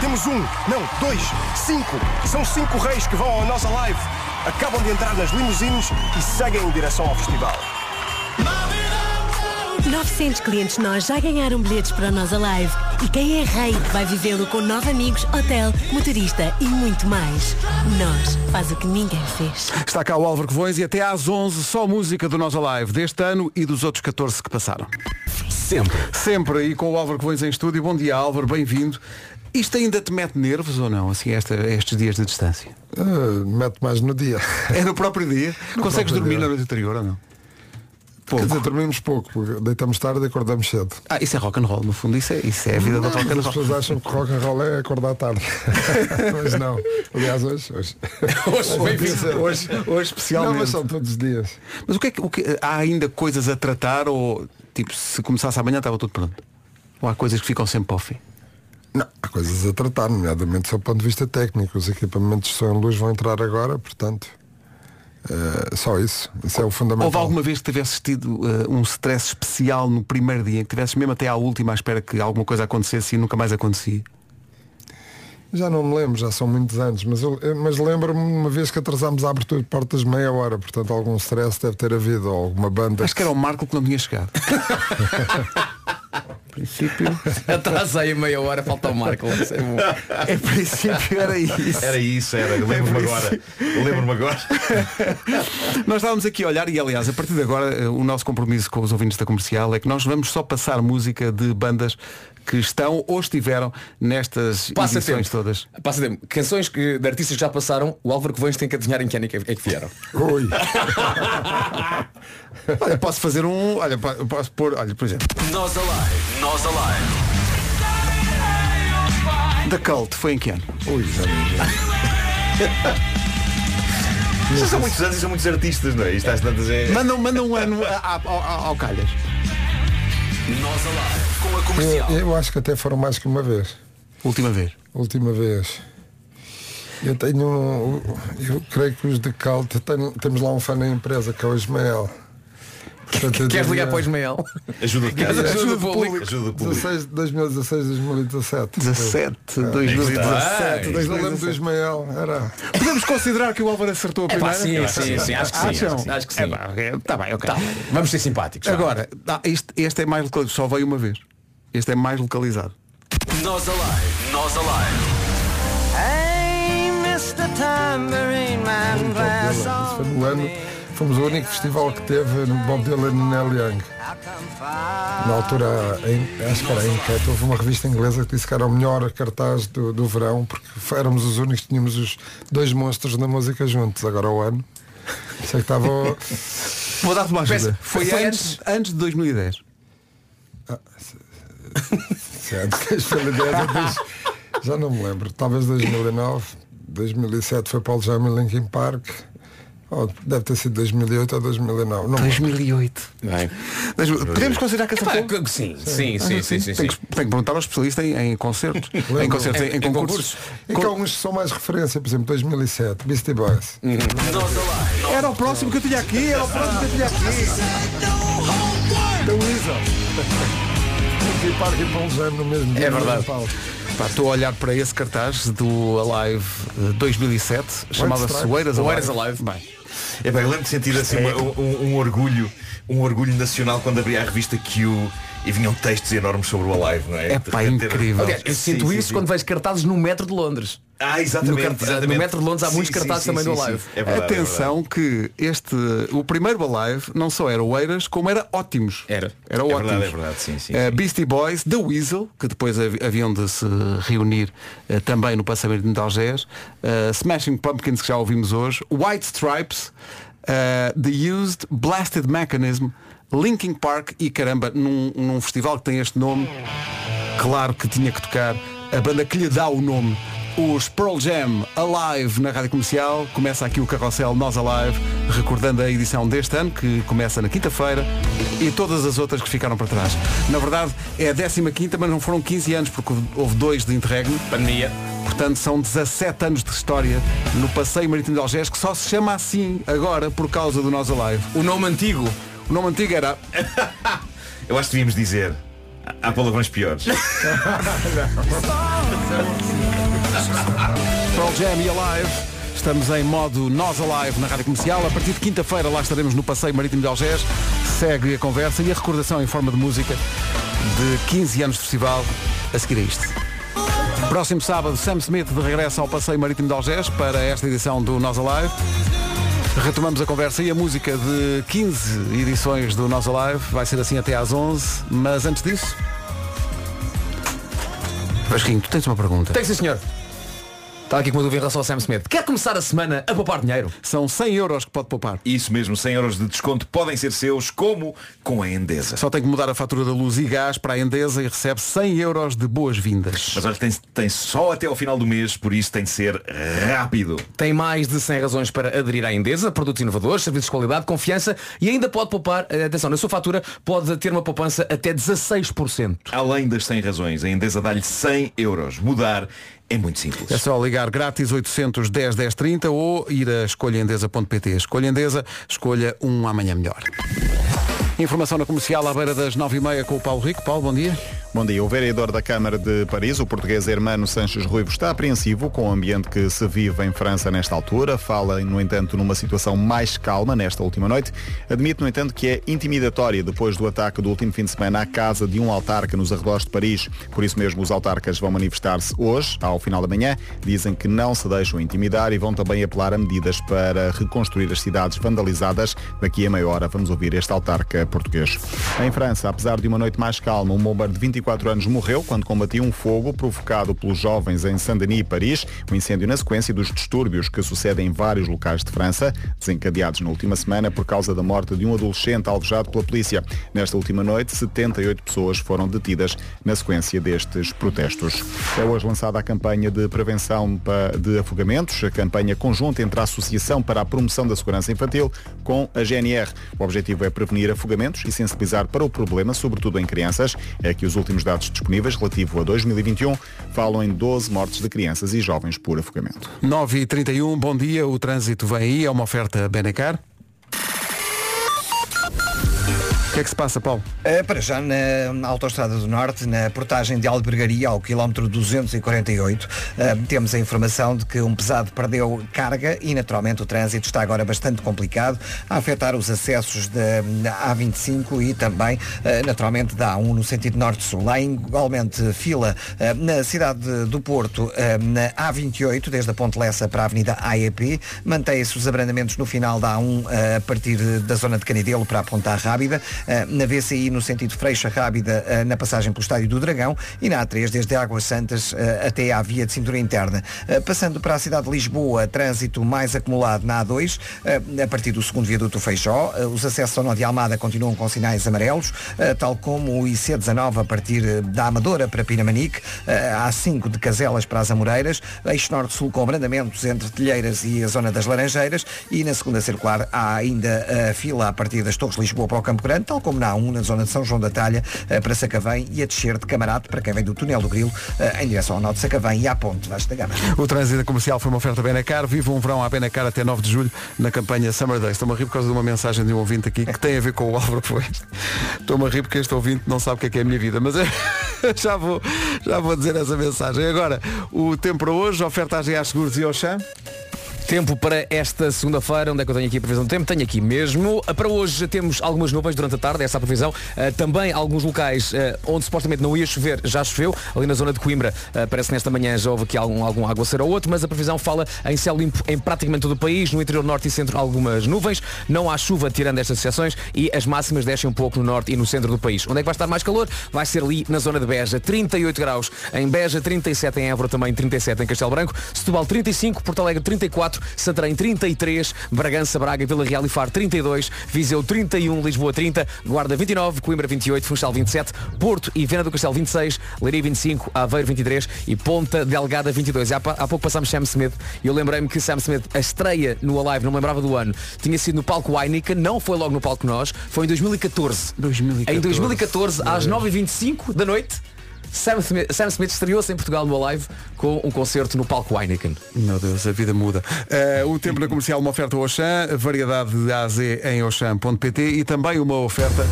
Temos um, não, dois, cinco. São cinco reis que vão ao Nos Alive. Acabam de entrar nas limusines e seguem em direção ao festival. novecentos clientes nós já ganharam bilhetes para o Nos Alive. E quem é rei vai vivê-lo com nove amigos, hotel, motorista e muito mais. Nós faz o que ninguém fez. Está cá o Álvaro Covões e até às onze só música do Nos Alive deste ano e dos outros catorze que passaram. Sempre. Sempre aí com o Álvaro Covões em estúdio. Bom dia, Álvaro, bem-vindo. Isto ainda te mete nervos ou não, assim, esta, estes dias de distância? Uh, mete mais no dia. É no próprio dia? No Consegues próprio dormir dia. Na noite anterior ou não? Pouco. Quer dizer, dormimos pouco, porque deitamos tarde e acordamos cedo. Ah, isso é rock and roll, no fundo, isso é, isso é a vida do rock and roll. As pessoas acham que rock and roll é acordar tarde. Mas não. Aliás, hoje. Hoje, hoje, hoje, hoje, hoje especialmente. Não, mas são todos os dias. Mas o que é que, o que. Há ainda coisas a tratar ou tipo, se começasse amanhã estava tudo pronto? Ou há coisas que ficam sempre para o fim? Não, há coisas a tratar, nomeadamente do seu ponto de vista técnico. Os equipamentos de som e luz vão entrar agora, portanto. Uh, só isso, isso é o fundamental. Houve alguma vez que tivesses tido uh, um stress especial no primeiro dia, que tivesses mesmo até à última à espera que alguma coisa acontecesse e nunca mais acontecia? Já não me lembro, já são muitos anos, mas, eu, mas lembro-me uma vez que atrasámos a abertura de portas meia hora, portanto algum stress deve ter havido, ou alguma banda. Acho que era o Marco que não tinha chegado. princípio. Atrasa aí meia hora, falta o Marco. Em princípio era isso. Era isso, era. Lembro-me agora. Lembro-me agora. Nós estávamos aqui a olhar e, aliás, a partir de agora, o nosso compromisso com os ouvintes da Comercial é que nós vamos só passar música de bandas que estão ou estiveram nestas edições todas. Passa tempo. Canções que, de artistas que já passaram, o Álvaro Covões tem que adivinhar em que ano é que vieram. Oi. Olha, posso fazer um... Olha, posso pôr... Olha, por exemplo. Nos Alive. Nos Alive. The Cult foi em que ano? Ui, já são muitos anos e são muitos artistas, não é? Isto às tantas é... Manda um ano ao calhas. Nos Alive. Com a Comercial. Eu, eu acho que até foram mais que uma vez. Última vez. Última vez. Eu tenho, eu creio que os de Calta, tem, temos lá um fã na empresa que é o Ismael. Portanto, queres diria... ligar para o Ismael? Ajuda o público. Ajuda o público. dois mil e dezasseis, dois mil e dezassete dezassete, dois mil e dezassete Eu lembro do Ismael. Era... Podemos considerar que o Álvaro acertou a primeira? É, sim, sim, sim. Acho que sim. Acham? Acho que sim. Está é, bem, ok. Tá. Vamos ser simpáticos. Agora, tá, este, este é mais localizado. Só veio uma vez. Este é mais localizado. Nos Alive. Nos Alive. O ano, fomos o único festival que teve no Bob Dylan e Neil Young. Na altura, em, acho que era em Enquete, houve uma revista inglesa que disse que era o melhor cartaz do, do verão, porque éramos os únicos que tínhamos os dois monstros da música juntos. Agora o ano, sei que estava... Vou dar-te uma ajuda. Foi, Foi antes, antes de dois mil e dez. Ah, se, se antes de dois mil e dez, já não me lembro. Talvez dois mil e nove. dois mil e sete foi Pearl Jam e Linkin Park. Oh, deve ter sido dois mil e oito ou dois mil e nove. Não, dois mil e oito. Bem. Podemos considerar que essa é, foi? Sim, sim, sim, sim, sim. Tem que, tem que perguntar aos especialistas em, em concertos. Lembro. Em concertos, em, em, em concursos. concursos. E que alguns são mais referência, por exemplo, dois mil e sete, Beastie Boys. Uhum. Era o próximo que eu tinha aqui, era o próximo que eu tinha aqui. The Weasel. Linkin Park e Pearl Jam no mesmo dia. É verdade. Estou a olhar para esse cartaz do Alive dois mil e sete, chamava-se Oeiras Alive. Bem, é bem, lembro de sentir assim é. um, um, um orgulho, um orgulho nacional quando abria a revista Q e vinham textos enormes sobre o Alive, não é? É pá, incrível. Era... Okay, eu sinto sim, isso sim, quando sim. vejo cartazes no metro de Londres. Ah, exatamente. No, exatamente. no metro de Londres há sim, muitos cartazes sim, sim, também sim, no Alive. É verdade, atenção é que este, o primeiro Alive não só era Oeiras, como era Ótimos. Era. Era Ótimos. É verdade, é verdade. Sim, sim, uh, Beastie Boys, The Weasel, que depois haviam de se reunir uh, também no passamento de Algés, uh, Smashing Pumpkins, que já ouvimos hoje, White Stripes, uh, The Used, Blasted Mechanism, Linkin Park e, caramba, num, num festival que tem este nome, claro que tinha que tocar a banda que lhe dá o nome, os Pearl Jam. Alive na Rádio Comercial. Começa aqui o carrossel Nós Alive, recordando a edição deste ano, que começa na quinta-feira, e todas as outras que ficaram para trás. Na verdade, é a décima quinta, mas não foram quinze anos, porque houve dois de interregno. Pandemia. Portanto, são dezassete anos de história no Passeio Marítimo de Algés, que só se chama assim agora por causa do Nós Alive. O nome antigo... O nome antigo era... Eu acho que devíamos dizer... Há palavrões piores. Pearl Jam e Alive. Estamos em modo Nós Alive na Rádio Comercial. A partir de quinta-feira lá estaremos no Passeio Marítimo de Algés. Segue a conversa e a recordação em forma de música de quinze anos de festival. A seguir a isto. Próximo sábado, Sam Smith de regresso ao Passeio Marítimo de Algés para esta edição do Nós Alive. Retomamos a conversa e a música de quinze edições do Nos Alive. Vai ser assim até às onze, mas antes disso... Vasquinho, tu tens uma pergunta. Tem sim, senhor. Está aqui com uma dúvida em relação ao Sam Smith. Quer começar a semana a poupar dinheiro? São cem euros que pode poupar. Isso mesmo, cem euros de desconto podem ser seus, como com a Endesa. Só tem que mudar a fatura da luz e gás para a Endesa e recebe cem euros de boas-vindas. Mas olha, tem, tem só até ao final do mês, por isso tem de ser rápido. Tem mais de cem razões para aderir à Endesa, produtos inovadores, serviços de qualidade, confiança e ainda pode poupar, atenção, na sua fatura pode ter uma poupança até dezasseis por cento. Além das cem razões, a Endesa dá-lhe cem euros. Mudar é muito simples. É só ligar grátis oitocentos, dez, dez, trinta ou ir a escolha endesa ponto pt. Escolha Endesa, escolha um amanhã melhor. Informação na Comercial à beira das nove e meia com o Paulo Rico. Paulo, bom dia. Bom dia. O vereador da Câmara de Paris, o português Hermano Sanches Ruivo, está apreensivo com o ambiente que se vive em França nesta altura. Fala, no entanto, numa situação mais calma nesta última noite. Admite, no entanto, que é intimidatória depois do ataque do último fim de semana à casa de um autarca nos arredores de Paris. Por isso mesmo, os autarcas vão manifestar-se hoje, ao final da manhã. Dizem que não se deixam intimidar e vão também apelar a medidas para reconstruir as cidades vandalizadas. Daqui a meia hora vamos ouvir este autarca português. Em França, apesar de uma noite mais calma, um bombeiro de vinte e quatro anos morreu quando combatia um fogo provocado pelos jovens em Saint-Denis e Paris. Um incêndio na sequência dos distúrbios que sucedem em vários locais de França, desencadeados na última semana por causa da morte de um adolescente alvejado pela polícia. Nesta última noite, setenta e oito pessoas foram detidas na sequência destes protestos. É hoje lançada a campanha de prevenção de afogamentos, a campanha conjunta entre a Associação para a Promoção da Segurança Infantil com a G N R. O objetivo é prevenir afogamentos e sensibilizar para o problema, sobretudo em crianças. É que os últimos dados disponíveis, relativo a dois mil e vinte e um, falam em doze mortes de crianças e jovens por afogamento. nove e trinta e um, bom dia, o trânsito vem aí, é uma oferta Benecar. O que é que se passa, Paulo? Uh, para já, na, na Autostrada do Norte, na portagem de Albergaria, ao quilómetro duzentos e quarenta e oito, uh, temos a informação de que um pesado perdeu carga e, naturalmente, o trânsito está agora bastante complicado, a afetar os acessos da A vinte e cinco e também, uh, naturalmente, da A um no sentido norte-sul. Há igualmente fila uh, na cidade do Porto, uh, na A vinte e oito, desde a Ponte Lessa para a Avenida A E P. Mantém-se os abrandamentos no final da A um, uh, a partir da zona de Canidelo para a Ponta Rábida. Na V C I, no sentido Freixo Rábida, na passagem pelo Estádio do Dragão, e na A três, desde Águas Santas até à via de cintura interna. Passando para a cidade de Lisboa, trânsito mais acumulado na A dois, a partir do segundo viaduto Feijó. Os acessos ao Nó de Almada continuam com sinais amarelos, tal como o I C dezanove a partir da Amadora para Pinamanique, a A cinco de Caselas para as Amoreiras, eixo norte-sul com abrandamentos entre Telheiras e a zona das Laranjeiras, e na segunda circular há ainda a fila a partir das Torres de Lisboa para o Campo Grande, tal como na A um, na zona de São João da Talha, para Sacavém, e a descer de Camarate para quem vem do túnel do Grilo, em direção ao Nó de Sacavém e à ponte Vasco da Gama. O trânsito comercial foi uma oferta Benecar. Viva um verão à Benecar até nove de julho, na campanha Summer Days. Estou-me a rir por causa de uma mensagem de um ouvinte aqui que tem a ver com o Álvaro Covões. Estou-me a rir porque este ouvinte não sabe o que é que é a minha vida, mas eu já vou, já vou dizer essa mensagem. Agora, o tempo para hoje, oferta a Ageas Seguros e Ocean. Tempo para esta segunda-feira. Onde é que eu tenho aqui a previsão do tempo? Tenho aqui mesmo. Para hoje temos algumas nuvens durante a tarde, essa é a previsão. Uh, também alguns locais uh, onde supostamente não ia chover, já choveu. Ali na zona de Coimbra, uh, parece que nesta manhã já houve aqui algum, algum aguaceiro ou outro, mas a previsão fala em céu limpo em praticamente todo o país. No interior norte e centro algumas nuvens. Não há chuva tirando estas exceções e as máximas descem um pouco no norte e no centro do país. Onde é que vai estar mais calor? Vai ser ali na zona de Beja. trinta e oito graus em Beja, trinta e sete em Évora, também trinta e sete em Castelo Branco, Setúbal trinta e cinco, Porto Alegre trinta e quatro, Santarém trinta e três, Bragança, Braga, Vila Real e Faro trinta e dois, Viseu trinta e um, Lisboa trinta, Guarda vinte e nove, Coimbra vinte e oito, Funchal vinte e sete, Porto e Viana do Castelo vinte e seis, Leiria vinte e cinco, Aveiro vinte e três e Ponta Delgada vinte e dois. Há, há pouco passámos Sam Smith e eu lembrei-me que Sam Smith, a estreia no Alive, não me lembrava do ano, tinha sido no palco Heineken, não foi logo no palco Nós, foi em dois mil e catorze. dois mil e catorze. Em dois mil e catorze, às nove e vinte e cinco da noite, Sam Smith, Sam Smith estreou-se em Portugal no Alive com um concerto no palco Heineken. Meu Deus, a vida muda. Uh, o tempo na comercial, uma oferta Auchan, variedade de A a Z em auchan ponto pt e também uma oferta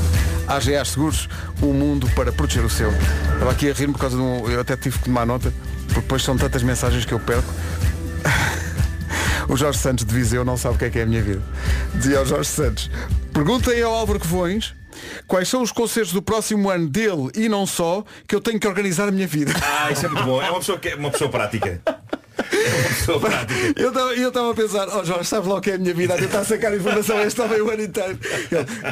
Ageas Seguros, um mundo para proteger o seu. Estava aqui a rir-me por causa de um... Eu até tive que tomar nota, porque depois são tantas mensagens que eu perco. O Jorge Santos de Viseu não sabe o que é que é a minha vida. Dizia ao Jorge Santos: perguntem ao Álvaro Covões quais são os concertos do próximo ano dele e não só, que eu tenho que organizar a minha vida. Ah, isso é muito bom. É uma pessoa, que é uma pessoa prática. Eu estava a pensar, ó oh Jorge, sabes lá o que é a minha vida, a tentar sacar informação, este estava o ano inteiro.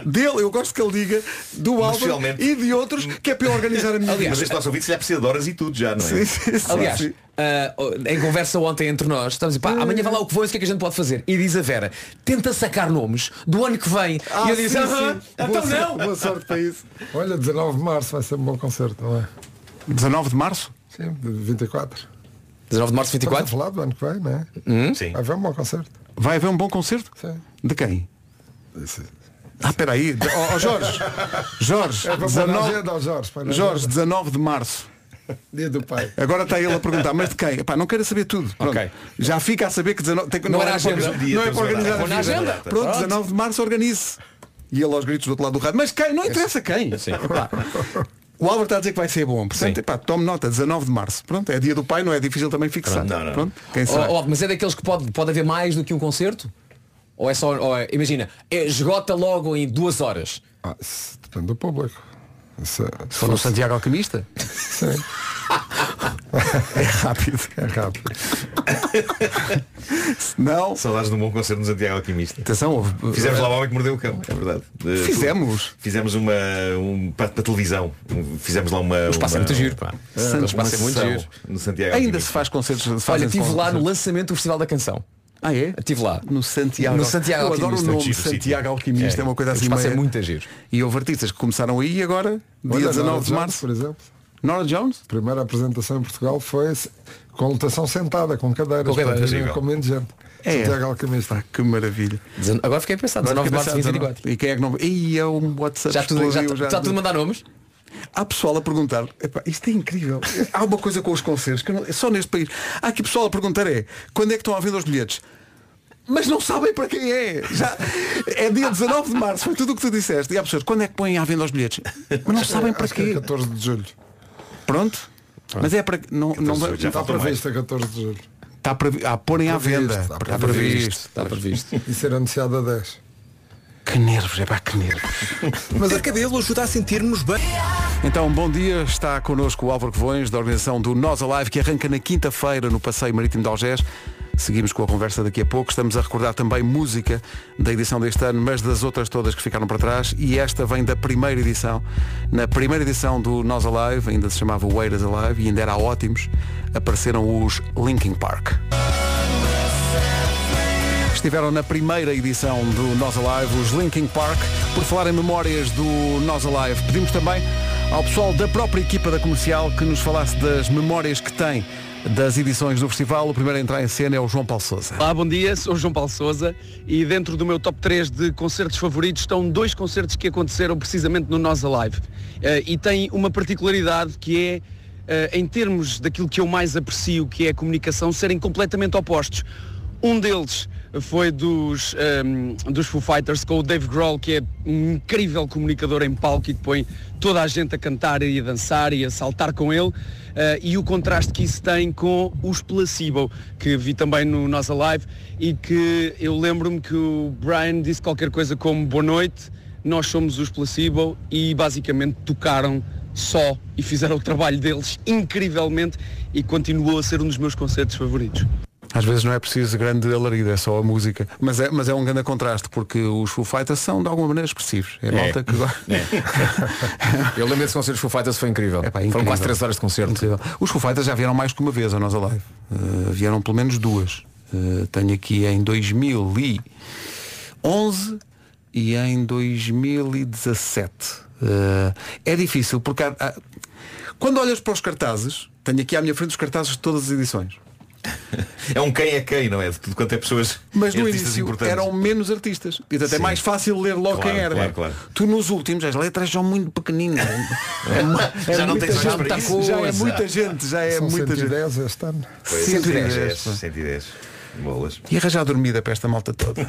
Dele, eu gosto que ele diga, do Álvaro e de outros, que é para eu organizar a minha aliás, vida. Mas este nosso ouvinte já precisa de horas e tudo já, não é? Sim, sim, sim, aliás, sim. Uh, em conversa ontem entre nós, estamos a dizer, pá, amanhã vai lá o que foi, o que é que a gente pode fazer? E diz a Vera, tenta sacar nomes do ano que vem. Ah, e eu disse, ah, então não! Boa sorte para isso. Olha, dezanove de março vai ser um bom concerto, não é? dezanove de março? Sim, vinte e quatro. dezanove de março, vinte e quatro? Estamos a falar do ano que vem, não é? Hum? Sim. Vai haver um bom concerto. Vai haver um bom concerto? Sim. De quem? Isso. Ah, espera aí. Ó oh, oh, Jorge. Jorge. É dezanove... Jorge, Jorge, dezanove de março. Dia do pai. Agora está ele a perguntar, mas de quem? Epá, não quero saber tudo. Okay. Já fica a saber que dezenove... Tem... Não, não era a agenda. Por... Não é para organizar a agenda. Pronto, dezanove de março organize-se. E ele aos gritos do outro lado do rádio. Mas quem? Não interessa quem. Sim. O Álvaro está a dizer que vai ser bom. Portanto, epá, tome nota, dezanove de março. Pronto, é dia do pai, não é difícil também fixar. Pronto, não, não. Pronto, quem sabe? Oh, oh, mas é daqueles que pode, pode haver mais do que um concerto? Ou é só, ou é, imagina, é, esgota logo em duas horas? Ah, depende do público. Se, se for no Santiago Alquimista? Sim. É rápido, é rápido. Não. Saudades de um bom concerto no Santiago Alquimista. Atenção, fizemos lá o Homem que Mordeu o Cão, é verdade. Fizemos. Fizemos uma um, para, para televisão. Fizemos lá uma. Mas passa muito giro, pá. Mas passa muito giro. No Santiago Ainda Alquimista. Se faz concertos. Se Olha, estive lá no lançamento do Festival da Canção. Ah é? Estive lá. No Santiago, no Santiago eu Alquimista. Eu adoro o nome Santiago Alquimista, é, é uma coisa assim. Passa muito giro. E houve artistas que começaram aí agora, dia dezanove de março, por exemplo. Norah Jones? A primeira apresentação em Portugal foi com lotação sentada, com cadeiras, com, com menos gente. É, ah, que maravilha. Agora fiquei pensado, dezanove de março, vinte e quatro. E quem é que não... E é um WhatsApp. Já tudo, já, já, já tudo mandar nomes? Há pessoal a perguntar, epá, isto é incrível. Há uma coisa com os concertos, que não, só neste país. Há aqui pessoal a perguntar é, quando é que estão a vender os bilhetes? Mas não sabem para quem é. Já, é dia dezanove de março, foi tudo o que tu disseste. E há pessoas, quando é que põem à venda os bilhetes? Mas não sabem para quem é. catorze de julho. Pronto? Pronto, mas é para não, não vai... está previsto a catorze de julho. Está para ah, porem à venda. Está previsto, está previsto. Está previsto. E ser anunciado a dez. Que nervos, é pá, que nervos. Mas a cabelo ajuda a sentir-nos bem. Então, bom dia, está connosco o Álvaro Covões, da organização do Nos Alive, que arranca na quinta-feira no Passeio Marítimo de Algés. Seguimos com a conversa daqui a pouco. Estamos a recordar também música da edição deste ano, mas das outras todas que ficaram para trás. E esta vem da primeira edição. Na primeira edição do Nos Alive, ainda se chamava Ageas Alive, e ainda era ótimos, apareceram os Linkin Park. Estiveram na primeira edição do Nos Alive, os Linkin Park. Por falar em memórias do Nos Alive, pedimos também ao pessoal da própria equipa da Comercial que nos falasse das memórias que tem das edições do festival. O primeiro a entrar em cena é o João Paulo Sousa. Olá, bom dia, sou o João Paulo Sousa e dentro do meu top três de concertos favoritos estão dois concertos que aconteceram precisamente no Nos Alive. Uh, e tem uma particularidade que é, uh, em termos daquilo que eu mais aprecio, que é a comunicação, serem completamente opostos. Um deles foi dos, um, dos Foo Fighters, com o Dave Grohl, que é um incrível comunicador em palco e que põe toda a gente a cantar e a dançar e a saltar com ele, uh, e o contraste que isso tem com os Placebo, que vi também no Nos Alive, e que eu lembro-me que o Brian disse qualquer coisa como boa noite, nós somos os Placebo, e basicamente tocaram só e fizeram o trabalho deles incrivelmente, e continuou a ser um dos meus concertos favoritos. Às vezes não é preciso grande alarido, é só a música. Mas é, mas é um grande contraste, porque os Foo Fighters são de alguma maneira expressivos. É, é. Malta que gosta. É. Eu lembro desse concerto dos Foo Fighters, foi incrível. É, pá, incrível. Foram quase três horas de concerto. Incrível. Os Foo Fighters já vieram mais que uma vez a Nos Alive. Uh, vieram pelo menos duas. Uh, tenho aqui em dois mil e onze e em dois mil e dezassete. Uh, é difícil, porque há, há... quando olhas para os cartazes, tenho aqui à minha frente os cartazes de todas as edições. É um quem é quem, não é? De tudo quanto é pessoas. Mas no início eram menos artistas. E até é mais fácil ler logo, claro, quem era. Claro, claro. Tu nos últimos, as letras são muito pequeninas. É, é, é já não tens gente, já, para isso. Já é muita gente, já é são muita cento e dez gente. Este ano. cento e dez. cento e dez. Bolas. E arranjar dormida para esta malta toda.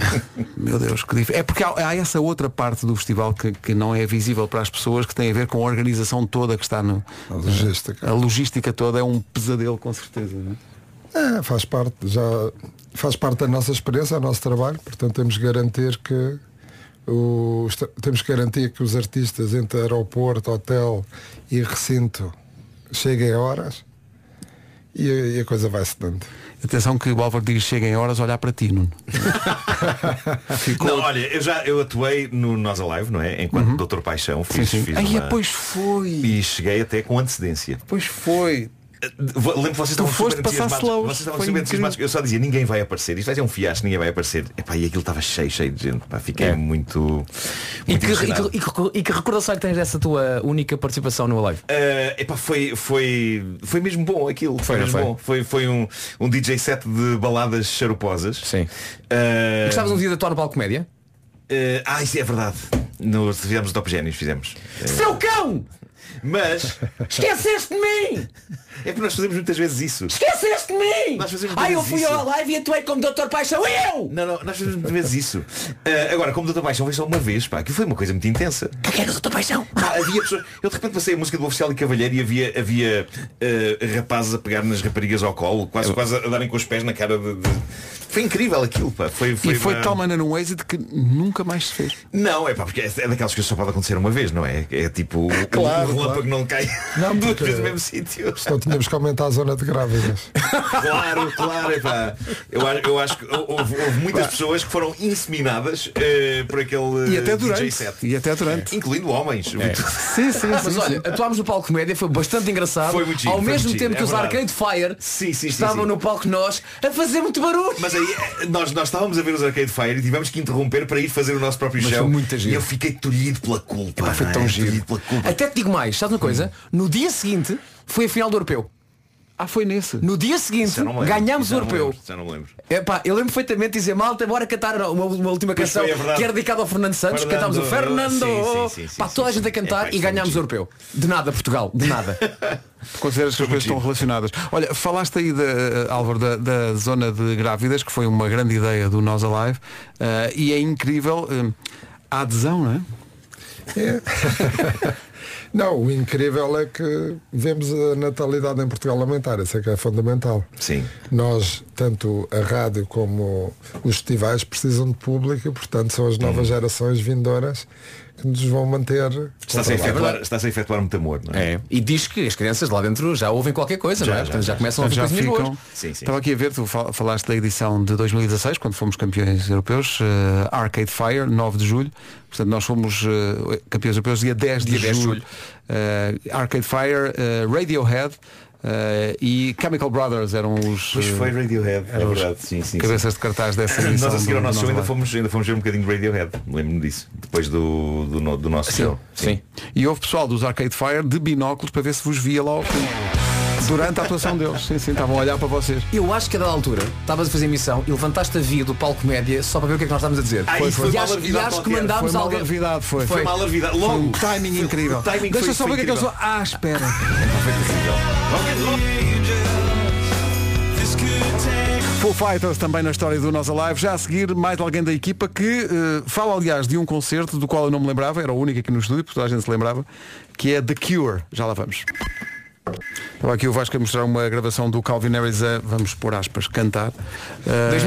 Meu Deus, que difícil. É porque há, há essa outra parte do festival que, que não é visível para as pessoas, que tem a ver com a organização toda que está no. A logística. A logística toda é um pesadelo, com certeza, não é? É, faz parte, já faz parte da nossa experiência, do nosso trabalho, portanto temos que garantir que os, temos que garantir que os artistas entre aeroporto, hotel e recinto cheguem a horas e, e a coisa vai-se dando. Atenção que o Álvaro diz cheguem a horas a olhar para ti, Nuno. Não, olha, eu já eu atuei no Nos Alive, não é? Enquanto uhum. doutor Paixão fiz, sim, sim. fiz Ai, uma... pois foi. E cheguei até com antecedência. Pois foi. Lembro que vocês estavam super entusiasmados. Eu só dizia, ninguém vai aparecer. Isto vai ser um fiasco, ninguém vai aparecer. Epá, e aquilo estava cheio, cheio de gente. Epá, fiquei é. muito, muito e, que, e, que, e que recordação que tens dessa tua única participação no Alive? Uh, epá, foi, foi, foi mesmo bom aquilo. Foi, foi, mesmo foi. Bom. Foi, foi um, um D J set de baladas charuposas. Sim. Uh... Gostavas um dia de atuar no palco comédia? Uh, ah, isso é verdade. Nós fizemos o Top Génios, fizemos. Seu cão! Mas esqueceste de mim! É que nós fazemos muitas vezes isso. Esqueceste de mim! Nós fazemos Ai, eu fui isso. ao live e atuei como doutor Paixão, eu! Não, não, nós fazemos muitas vezes isso. Uh, agora, como doutor Paixão foi só uma vez, pá, que foi uma coisa muito intensa. Quem era o doutor Paixão? Ah, havia pessoas. Eu de repente passei a música do Oficial e Cavalheiro e havia, havia uh, rapazes a pegar nas raparigas ao colo, quase, eu... quase a darem com os pés na cara de. de... Foi incrível aquilo, pá. Foi, foi e foi uma... tal maneira um êxito que nunca mais se fez. Não, é pá, porque é daquelas coisas que só pode acontecer uma vez, não é? É tipo claro, um relâmpago claro. não cai não, duas vezes no mesmo sítio. Senão tínhamos que aumentar a zona de grávidas. Claro, claro, é pá. Eu, eu acho que houve, houve muitas pá. pessoas que foram inseminadas uh, por aquele e até durante, D J set. E até durante. Incluindo homens. É. Sim, sim, mas sim, olha, sim. atuámos no palco comédia, foi bastante engraçado. Foi muito giro, Ao foi mesmo muito tempo giro, que é os Arcade Fire sim, sim, estavam sim, sim. no palco nós a fazer muito barulho. Mas aí nós, nós estávamos a ver os Arcade Fire e tivemos que interromper para ir fazer o nosso próprio Mas show. E eu fiquei tolhido pela culpa. Epá, foi tão é? giro. Pela culpa. Até te digo mais, sabes uma coisa? Hum. No dia seguinte foi a final do Europeu. Ah, foi nesse. No dia seguinte ganhámos o Europeu. Já não me lembro. Epá, eu lembro perfeitamente de dizer, malta, bora cantar uma, uma última canção foi, é que era dedicada ao Fernando Santos. Fernando, cantámos o Fernando. Para toda a gente a cantar é, e ganhámos o Europeu. De nada, Portugal. De nada. Consideras que as coisas estão relacionadas. Olha, falaste aí, de, uh, Álvaro, da, da zona de grávidas, que foi uma grande ideia do Nos Alive. Uh, e é incrível uh, a adesão, não é? É. Não, o incrível é que vemos a natalidade em Portugal aumentar, isso é que é fundamental. Sim. Nós, tanto a rádio como os festivais precisam de público e, portanto, são as novas uhum. gerações vindouras que nos vão manter. Está-se a efetuar, está-se a efetuar muito amor, não é? É? E diz que as crianças lá dentro já ouvem qualquer coisa, já, não é? Já, portanto, já, já começam a ouvir coisas muito boas. Sim, sim. Estava aqui a ver, tu falaste da edição de dois mil e dezasseis, quando fomos campeões europeus, uh, Arcade Fire, nove de julho. Portanto, nós fomos uh, campeões europeus dia dez de julho. Uh, Arcade Fire, uh, Radiohead. Uh, e Chemical Brothers eram os... Pois foi Radiohead, é verdade, sim, sim, cabeças sim. de cartaz dessa edição. Nós a seguir ao nosso show ainda fomos, ainda fomos ver um bocadinho de Radiohead, lembro-me disso, depois do, do, do nosso sim. show. Sim. Sim. E houve pessoal dos Arcade Fire de binóculos para ver se vos via lá durante a atuação deles. Sim, sim, estavam a olhar para vocês. Eu acho que a dada altura estavas a fazer missão e levantaste a via do palco média só para ver o que é que nós estávamos a dizer. Ah, foi, foi. E acho, e acho que mandámos foi alguém. Foi, foi. foi mal avidado. Logo. Foi um timing foi, incrível. Foi, timing Deixa foi, só ver o que é que eu sou. Ah, espera. Foo Fighters também na história do Nos Alive. Já a seguir, mais alguém da equipa que uh, fala, aliás, de um concerto do qual eu não me lembrava. Era o único aqui no estúdio, porque toda a gente se lembrava. Que é The Cure. Já lá vamos. Estava aqui o Vasco a mostrar uma gravação do Calvin Harris a, vamos pôr aspas, cantar dois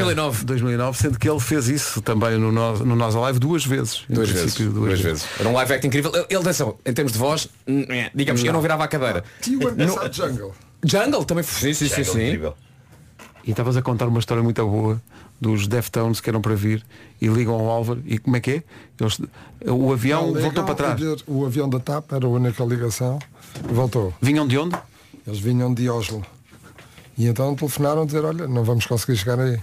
mil e nove, sendo que ele fez isso também no, no Nos Alive duas vezes. Duas vezes, duas, duas vezes. vezes. Era um live act incrível. Ele dançou, em termos de voz, digamos que eu não virava a cadeira. Tinha o no... Jungle. Jungle também foi. Sim, sim, sim, sim. E estavas a contar uma história muito boa dos Deftones que eram para vir e ligam ao Álvaro e como é que é? Eles, o avião não, voltou para trás. O avião da TAP era a única ligação. Voltou. Vinham de onde? Eles vinham de Oslo. E então telefonaram a dizer, olha, não vamos conseguir chegar aí.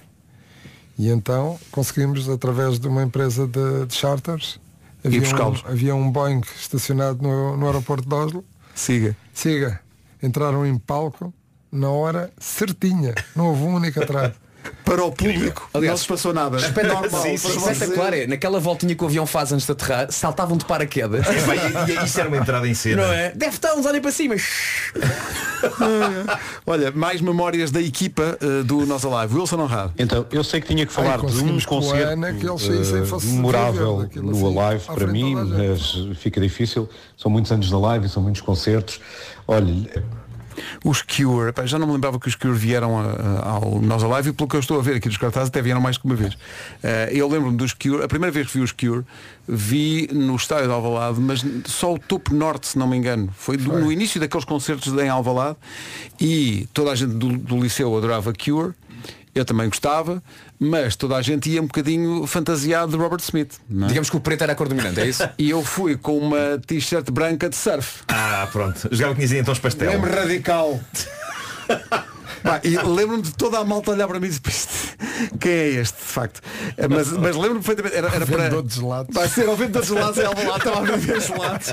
E então conseguimos, através de uma empresa de, de charters, havia, um, havia um Boeing estacionado no, no aeroporto de Oslo. Siga. Siga. Entraram em palco na hora certinha. Não houve um único atraso. Para o público, aliás, não se passou nada. Espetacular, é, naquela voltinha que o avião faz antes de aterrar, saltavam de paraquedas. E, e isso era uma entrada em cena. Não é? Deftones, olhem para cima. Olha, mais memórias da equipa uh, do Nos Alive. Wilson Honrado. Então, eu sei que tinha que falar Ai, de um concerto uh, memorável do Alive assim, para mim, mas fica difícil. São muitos anos da Live e são muitos concertos. Olha... Os Cure, já não me lembrava que os Cure vieram a, a, ao Nos Alive e pelo que eu estou a ver aqui dos cartazes até vieram mais que uma vez. uh, Eu lembro-me dos Cure, a primeira vez que vi os Cure vi no estádio de Alvalade, mas só o topo norte, se não me engano. Foi, do, foi. no início daqueles concertos em Alvalade. E toda a gente do, do liceu adorava Cure. Eu também gostava, mas toda a gente ia um bocadinho fantasiado de Robert Smith. Não? Digamos que o preto era a cor dominante, é isso? E eu fui com uma t-shirt branca de surf. Ah, pronto. Jogava que dizia então os pastéis. Lembro radical. Bah, e lembro-me de toda a malta olhar para mim e dizer, quem é este, de facto? Mas, mas lembro-me perfeitamente. Era, era para... de gelados. Vai ser ao vendedor de gelados, ela lá estava a vender gelados.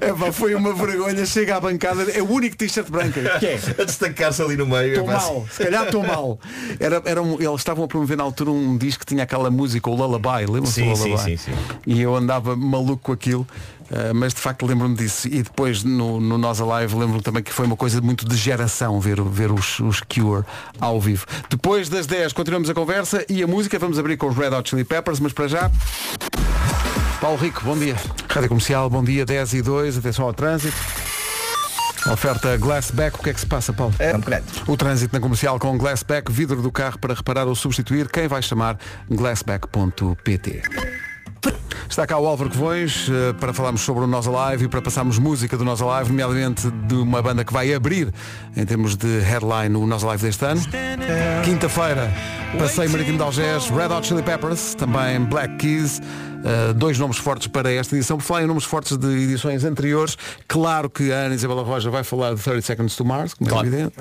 É, pá, foi uma vergonha, chega à bancada, é o único t-shirt branco. Que é? A destacar-se ali no meio. Estou mal, se calhar estou mal. Era, era um, eles estavam a promover na altura um disco que tinha aquela música, o Lullaby, lembram-se do Lullaby? Sim, sim, sim. E eu andava maluco com aquilo. Uh, mas de facto lembro-me disso. E depois no, no Nos Alive lembro-me também que foi uma coisa muito de geração ver, ver os, os Cure ao vivo. Depois das dez continuamos a conversa e a música. Vamos abrir com os Red Hot Chili Peppers, mas para já Paulo Rico, bom dia. Rádio Comercial, bom dia, dez e dois, atenção ao trânsito. Oferta Glassback, o que é que se passa, Paulo? É. O trânsito na Comercial com Glassback, vidro do carro para reparar ou substituir, quem vai chamar? glassback ponto pt. Está cá o Álvaro Covões para falarmos sobre o Nos Alive e para passarmos música do Nos Alive, nomeadamente de uma banda que vai abrir, em termos de headline, o Nos Alive deste ano. Quinta-feira, Passeio Marítimo de Algés, Red Hot Chili Peppers, também Black Keys. Uh, dois nomes fortes para esta edição. Por falar em nomes fortes de edições anteriores, claro que a Ana Isabela Roja vai falar de thirty seconds to Mars, como claro. É evidente.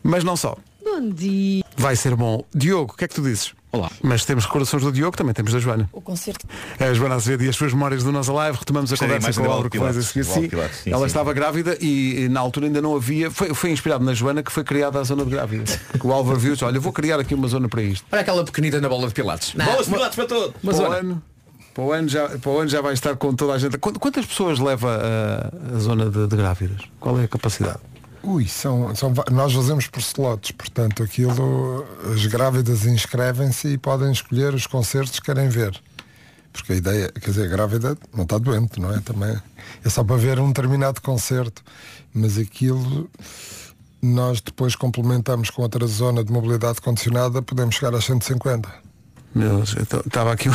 Mas não só. Bom dia. Vai ser bom. Diogo, o que é que tu dizes? Olá. Mas temos recordações do Diogo, também temos da Joana. O concerto. A Joana Azevedo e as suas memórias do Nos Alive. Retomamos a Estaria conversa com o Álvaro Covões a seguir. Sim, ela sim, estava sim. grávida e, e na altura ainda não havia. Foi, foi inspirado na Joana que foi criada a zona de grávida. O Álvaro viu, olha, eu vou criar aqui uma zona para isto. Olha aquela pequenita na bola de Pilates. Não. Bola de Pilates para todo. Mas olha. Para o ano já, para o ano já vai estar com toda a gente. Quantas pessoas leva a, a zona de, de grávidas? Qual é a capacidade? Ui, são, são, nós fazemos por slots, portanto aquilo, as grávidas inscrevem-se e podem escolher os concertos que querem ver. Porque a ideia, quer dizer, a grávida não está doente, não é? Também é só para ver um determinado concerto. Mas aquilo nós depois complementamos com outra zona de mobilidade condicionada, podemos chegar às cento e cinquenta. Meu Deus, estava aqui...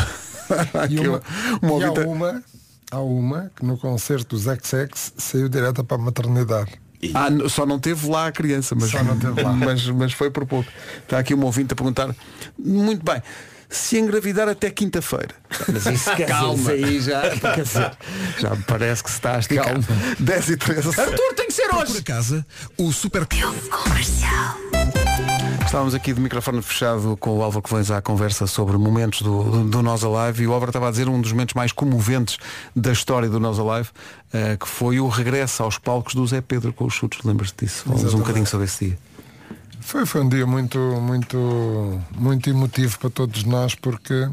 E uma, uma, e há, uma, há uma que no concerto dos X X saiu direta para a maternidade. Ah, só não teve lá a criança, mas, só não teve lá. mas, mas foi por pouco. Está aqui um ouvinte a perguntar. Muito bem, se engravidar até quinta-feira. Mas isso calma. Aí já, já me parece que se está a esticar. Calma. dez e treze. Arthur, tem que ser hoje. Por acaso, o Super Comercial. Estávamos aqui de microfone fechado com o Álvaro Covões à conversa sobre momentos do, do, do Nos Alive e o Álvaro estava a dizer um dos momentos mais comoventes da história do Nos Alive, uh, que foi o regresso aos palcos do Zé Pedro com os Chutes, lembras-te disso? Falamos um bocadinho sobre esse dia. Foi, foi um dia muito, muito, muito emotivo para todos nós porque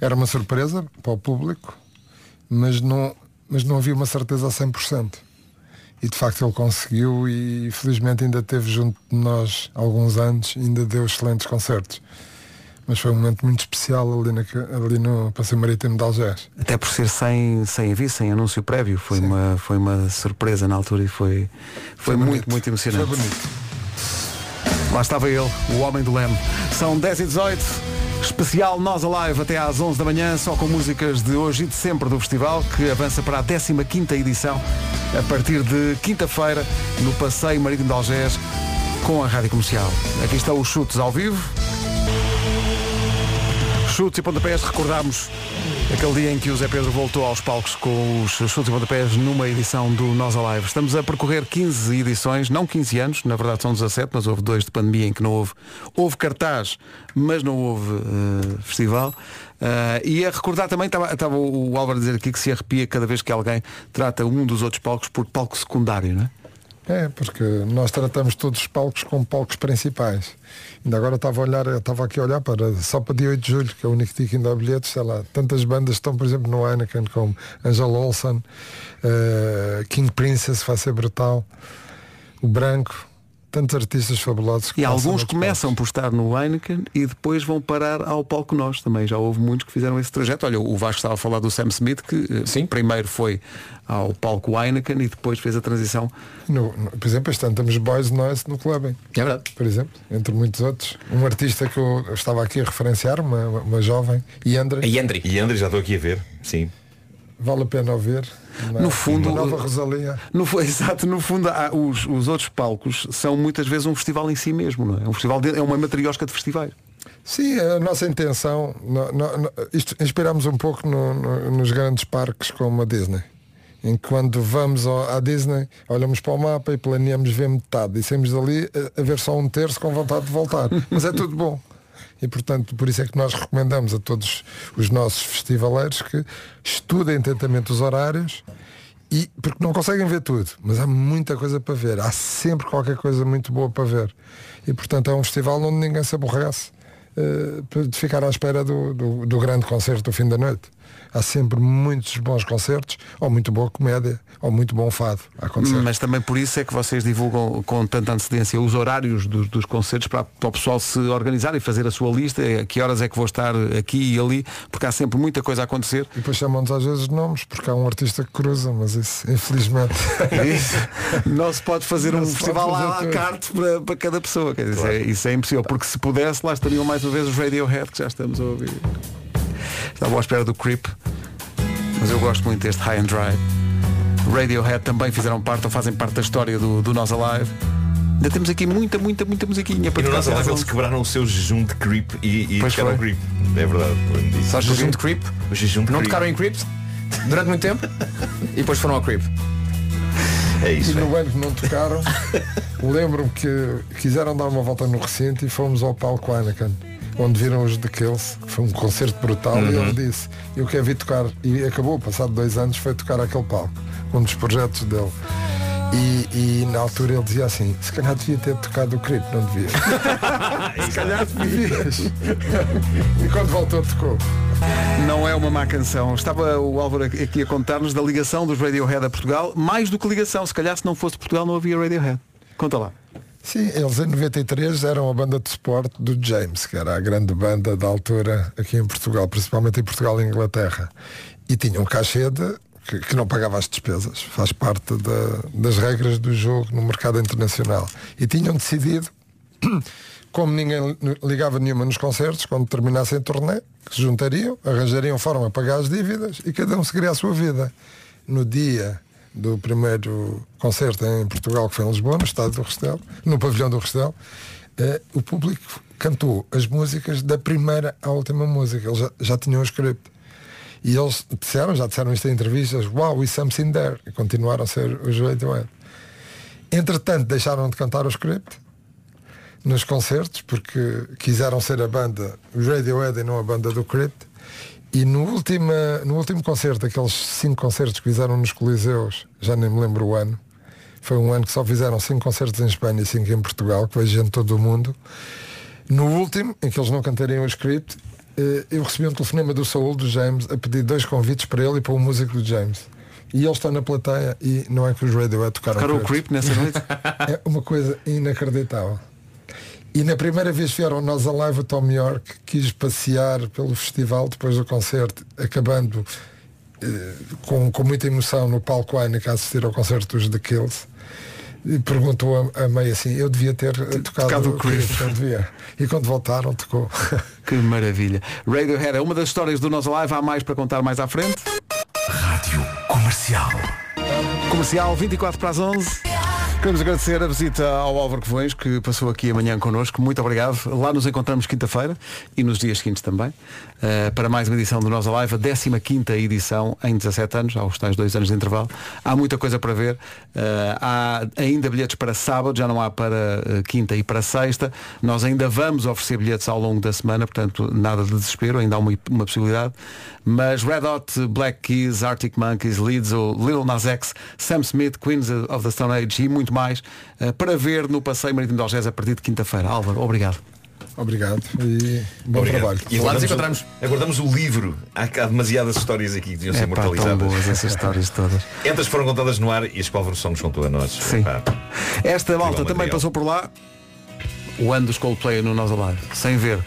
era uma surpresa para o público, mas não, mas não havia uma certeza a cem por cento. E de facto ele conseguiu e felizmente ainda teve junto de nós alguns anos e ainda deu excelentes concertos. Mas foi um momento muito especial ali, na, ali no Passeio Marítimo de Algés. Até por ser sem, sem aviso, sem anúncio prévio, foi uma, foi uma surpresa na altura e foi, foi, foi muito, muito emocionante. Foi bonito. Lá estava ele, o homem do leme. São dez e dezoito, especial Nos Alive até às onze da manhã, só com músicas de hoje e de sempre do festival, que avança para a décima quinta edição. A partir de quinta-feira, no Passeio Marítimo de Algés, com a Rádio Comercial. Aqui estão os Chutes ao vivo. Chutes e pontapés, recordámos aquele dia em que o Zé Pedro voltou aos palcos com os Chutes e pontapés numa edição do Nos Alive. Estamos a percorrer quinze edições, não quinze anos, na verdade são dezassete, mas houve dois de pandemia em que não houve. Houve cartaz, mas não houve uh, festival. Uh, e a recordar também, estava o Álvaro a dizer aqui que se arrepia cada vez que alguém trata um dos outros palcos por palco secundário, não é? É, porque nós tratamos todos os palcos como palcos principais. Ainda agora estava a olhar, estava aqui a olhar para só para dia oito de julho, que é o único dia que ainda há bilhetes, sei lá, tantas bandas estão, por exemplo, no Anakin, como Angela Olsen, uh, King Princess, vai ser brutal, o Branco, tantos artistas fabulosos. E alguns começam por estar no Heineken e depois vão parar ao palco nós também. Já houve muitos que fizeram esse trajeto. Olha, o Vasco estava a falar do Sam Smith, que sim, primeiro foi ao palco Heineken e depois fez a transição. No, no, por exemplo, este ano temos Boys Noise no Club. É verdade. Por exemplo, entre muitos outros. Um artista que eu estava aqui a referenciar, uma, uma jovem, Yandri. Yandri. Yandri, já estou aqui a ver, sim. Vale a pena ouvir. Uma, no fundo, uma nova Rosalia. No, exato, no fundo há, os, os outros palcos são muitas vezes um festival em si mesmo, não é? É um festival de, é uma matriosca de festivais. Sim, a nossa intenção, no, no, no, isto inspiramos um pouco no, no, nos grandes parques como a Disney. Em que quando vamos ao, à Disney, olhamos para o mapa e planeamos ver metade. E saímos dali a, a ver só um terço com vontade de voltar. Mas é tudo bom. E, portanto, por isso é que nós recomendamos a todos os nossos festivaleiros que estudem atentamente os horários, e, porque não conseguem ver tudo, mas há muita coisa para ver. Há sempre qualquer coisa muito boa para ver. E, portanto, é um festival onde ninguém se aborrece uh, de ficar à espera do, do, do grande concerto do fim da noite. há sempre muitos bons concertos, ou muito boa comédia, ou muito bom fado a acontecer. Mas também por isso é que vocês divulgam com tanta antecedência os horários dos, dos concertos, para, para o pessoal se organizar e fazer a sua lista, a que horas é que vou estar aqui e ali, porque há sempre muita coisa a acontecer. E depois chamam-nos às vezes nomes, porque há um artista que cruza, mas isso, infelizmente, isso, não se pode fazer não um festival à carte para, para cada pessoa. Quer dizer, claro. isso, é, isso é impossível, porque se pudesse, lá estariam mais uma vez os Radiohead, que já estamos a ouvir. Estava à espera do Creep, mas eu gosto muito deste High and Dry. Radiohead também fizeram parte ou fazem parte da história do, do Nos Alive. Ainda temos aqui muita, muita, muita musiquinha para e no Nos Alive eles quebraram o seu jejum de Creep e, e tocaram o Creep. É verdade. Só o jejum de Creep? O jejum de Não creep. Tocaram em Creep durante muito tempo e depois foram ao Creep. É isso, e no banco não tocaram. Lembro-me que quiseram dar uma volta no recinto e fomos ao palco Anakin, onde viram os The Kills, que foi um concerto brutal, uhum. E ele disse, eu quero vir tocar, e acabou, passado dois anos, foi tocar aquele palco, um dos projetos dele. E, e na altura ele dizia assim, se calhar devia ter tocado o Creep, não devia. Se calhar devias. E quando voltou tocou. Não é uma má canção. Estava o Álvaro aqui a contar-nos da ligação dos Radiohead a Portugal. Mais do que ligação, se calhar se não fosse Portugal não havia Radiohead. Conta lá. Sim, eles em noventa e três eram a banda de suporte do James, que era a grande banda da altura aqui em Portugal, principalmente em Portugal e Inglaterra. E tinham um cachê de Que, que não pagava as despesas, faz parte da, das regras do jogo no mercado internacional. E tinham decidido, como ninguém ligava nenhuma nos concertos, quando terminassem o turnê, que se juntariam, arranjariam forma a pagar as dívidas e cada um seguiria a sua vida. No dia do primeiro concerto em Portugal, que foi em Lisboa, no estádio do Restelo, no pavilhão do Restelo, eh, o público cantou as músicas da primeira à última música. Eles já, já tinham escrito. E eles disseram, já disseram isto em entrevistas, wow, it's something there. E continuaram a ser os Radiohead. Entretanto, deixaram de cantar o script nos concertos, porque quiseram ser a banda, os Radiohead e não a banda do script. E no último, no último concerto, aqueles cinco concertos que fizeram nos Coliseus, já nem me lembro o ano, foi um ano que só fizeram cinco concertos em Espanha e cinco em Portugal, que veio gente de todo o mundo. No último, em que eles não cantariam o script, eu recebi um telefonema do Saúl, do James, a pedir dois convites para ele e para o músico do James. E ele está na plateia e não é que os Radiohead tocaram Tocaram o Creep nessa noite? É uma coisa inacreditável. E na primeira vez vieram ao Nos Alive, o Tom York quis passear pelo festival depois do concerto, acabando eh, com, com muita emoção no palco Heineken a assistir ao concerto dos The Kills. E perguntou a, a mãe assim, eu devia ter T- tocado, tocado o Creep, não devia. E quando voltaram, tocou. Que maravilha. Radiohead é uma das histórias do Nos Alive. Há mais para contar mais à frente. Rádio Comercial. Comercial, vinte e quatro para as onze. Queremos agradecer a visita ao Álvaro Covões, que passou aqui amanhã connosco. Muito obrigado. Lá nos encontramos quinta-feira e nos dias seguintes também, uh, para mais uma edição do Nos Alive, a décima quinta edição em dezassete anos, aos tais dois anos de intervalo. Há muita coisa para ver. Uh, há ainda bilhetes para sábado, já não há para uh, quinta e para sexta. Nós ainda vamos oferecer bilhetes ao longo da semana, portanto, nada de desespero, ainda há uma, uma possibilidade. Mas Red Hot, Black Keys, Arctic Monkeys, Lizzo, Lil Nas X, Sam Smith, Queens of the Stone Age e muito mais para ver no Passeio Marítimo de Algés a partir de quinta-feira. Álvaro, obrigado. Obrigado e bom obrigado. Trabalho. E lá nos encontramos, o... aguardamos o livro. Há, há demasiadas histórias aqui que deviam é, ser imortalizadas. Tão boas essas histórias todas. Estas foram contadas no ar e as Paulo só nos contou a nós. Sim. Pá. Esta malta também passou por lá. O ano dos Coldplay no Nos Alive. Sem ver.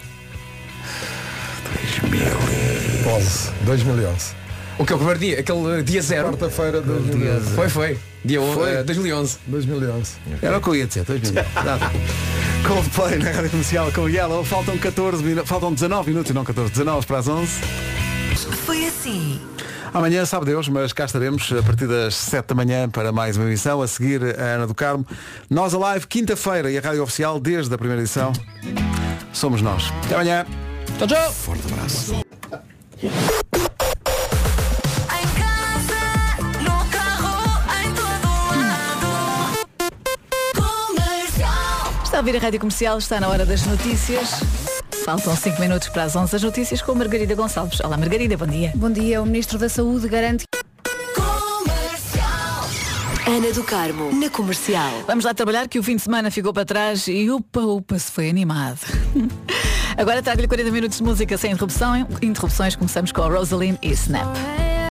dois mil e onze. O que é o primeiro dia? Aquele dia zero. Quarta-feira de dois mil e onze. Foi, foi. Dia onze, foi? dois mil e onze. dois mil e onze. Era o que eu ia dizer, dois mil e onze. Coldplay na Rádio Comercial com o Yellow. Faltam catorze minutos, faltam dezanove minutos, não catorze, dezanove para as onze. Foi assim. Amanhã, sabe Deus, mas cá estaremos a partir das sete da manhã para mais uma emissão. A seguir, a Ana do Carmo. Nós Alive, quinta-feira, e a Rádio Oficial desde a primeira edição. Somos nós. Até amanhã. Tchau, tchau. Forte abraço. Ouvir a Rádio Comercial, está na hora das notícias. Faltam cinco minutos para as onze, as notícias com Margarida Gonçalves. Olá Margarida, bom dia. Bom dia, o Ministro da Saúde garante... Ana do Carmo, na Comercial. Vamos lá trabalhar que o fim de semana ficou para trás e upa, upa, se foi animado. Agora trago-lhe quarenta minutos de música sem interrupção. Interrupções, começamos com a Rosaline e Snap.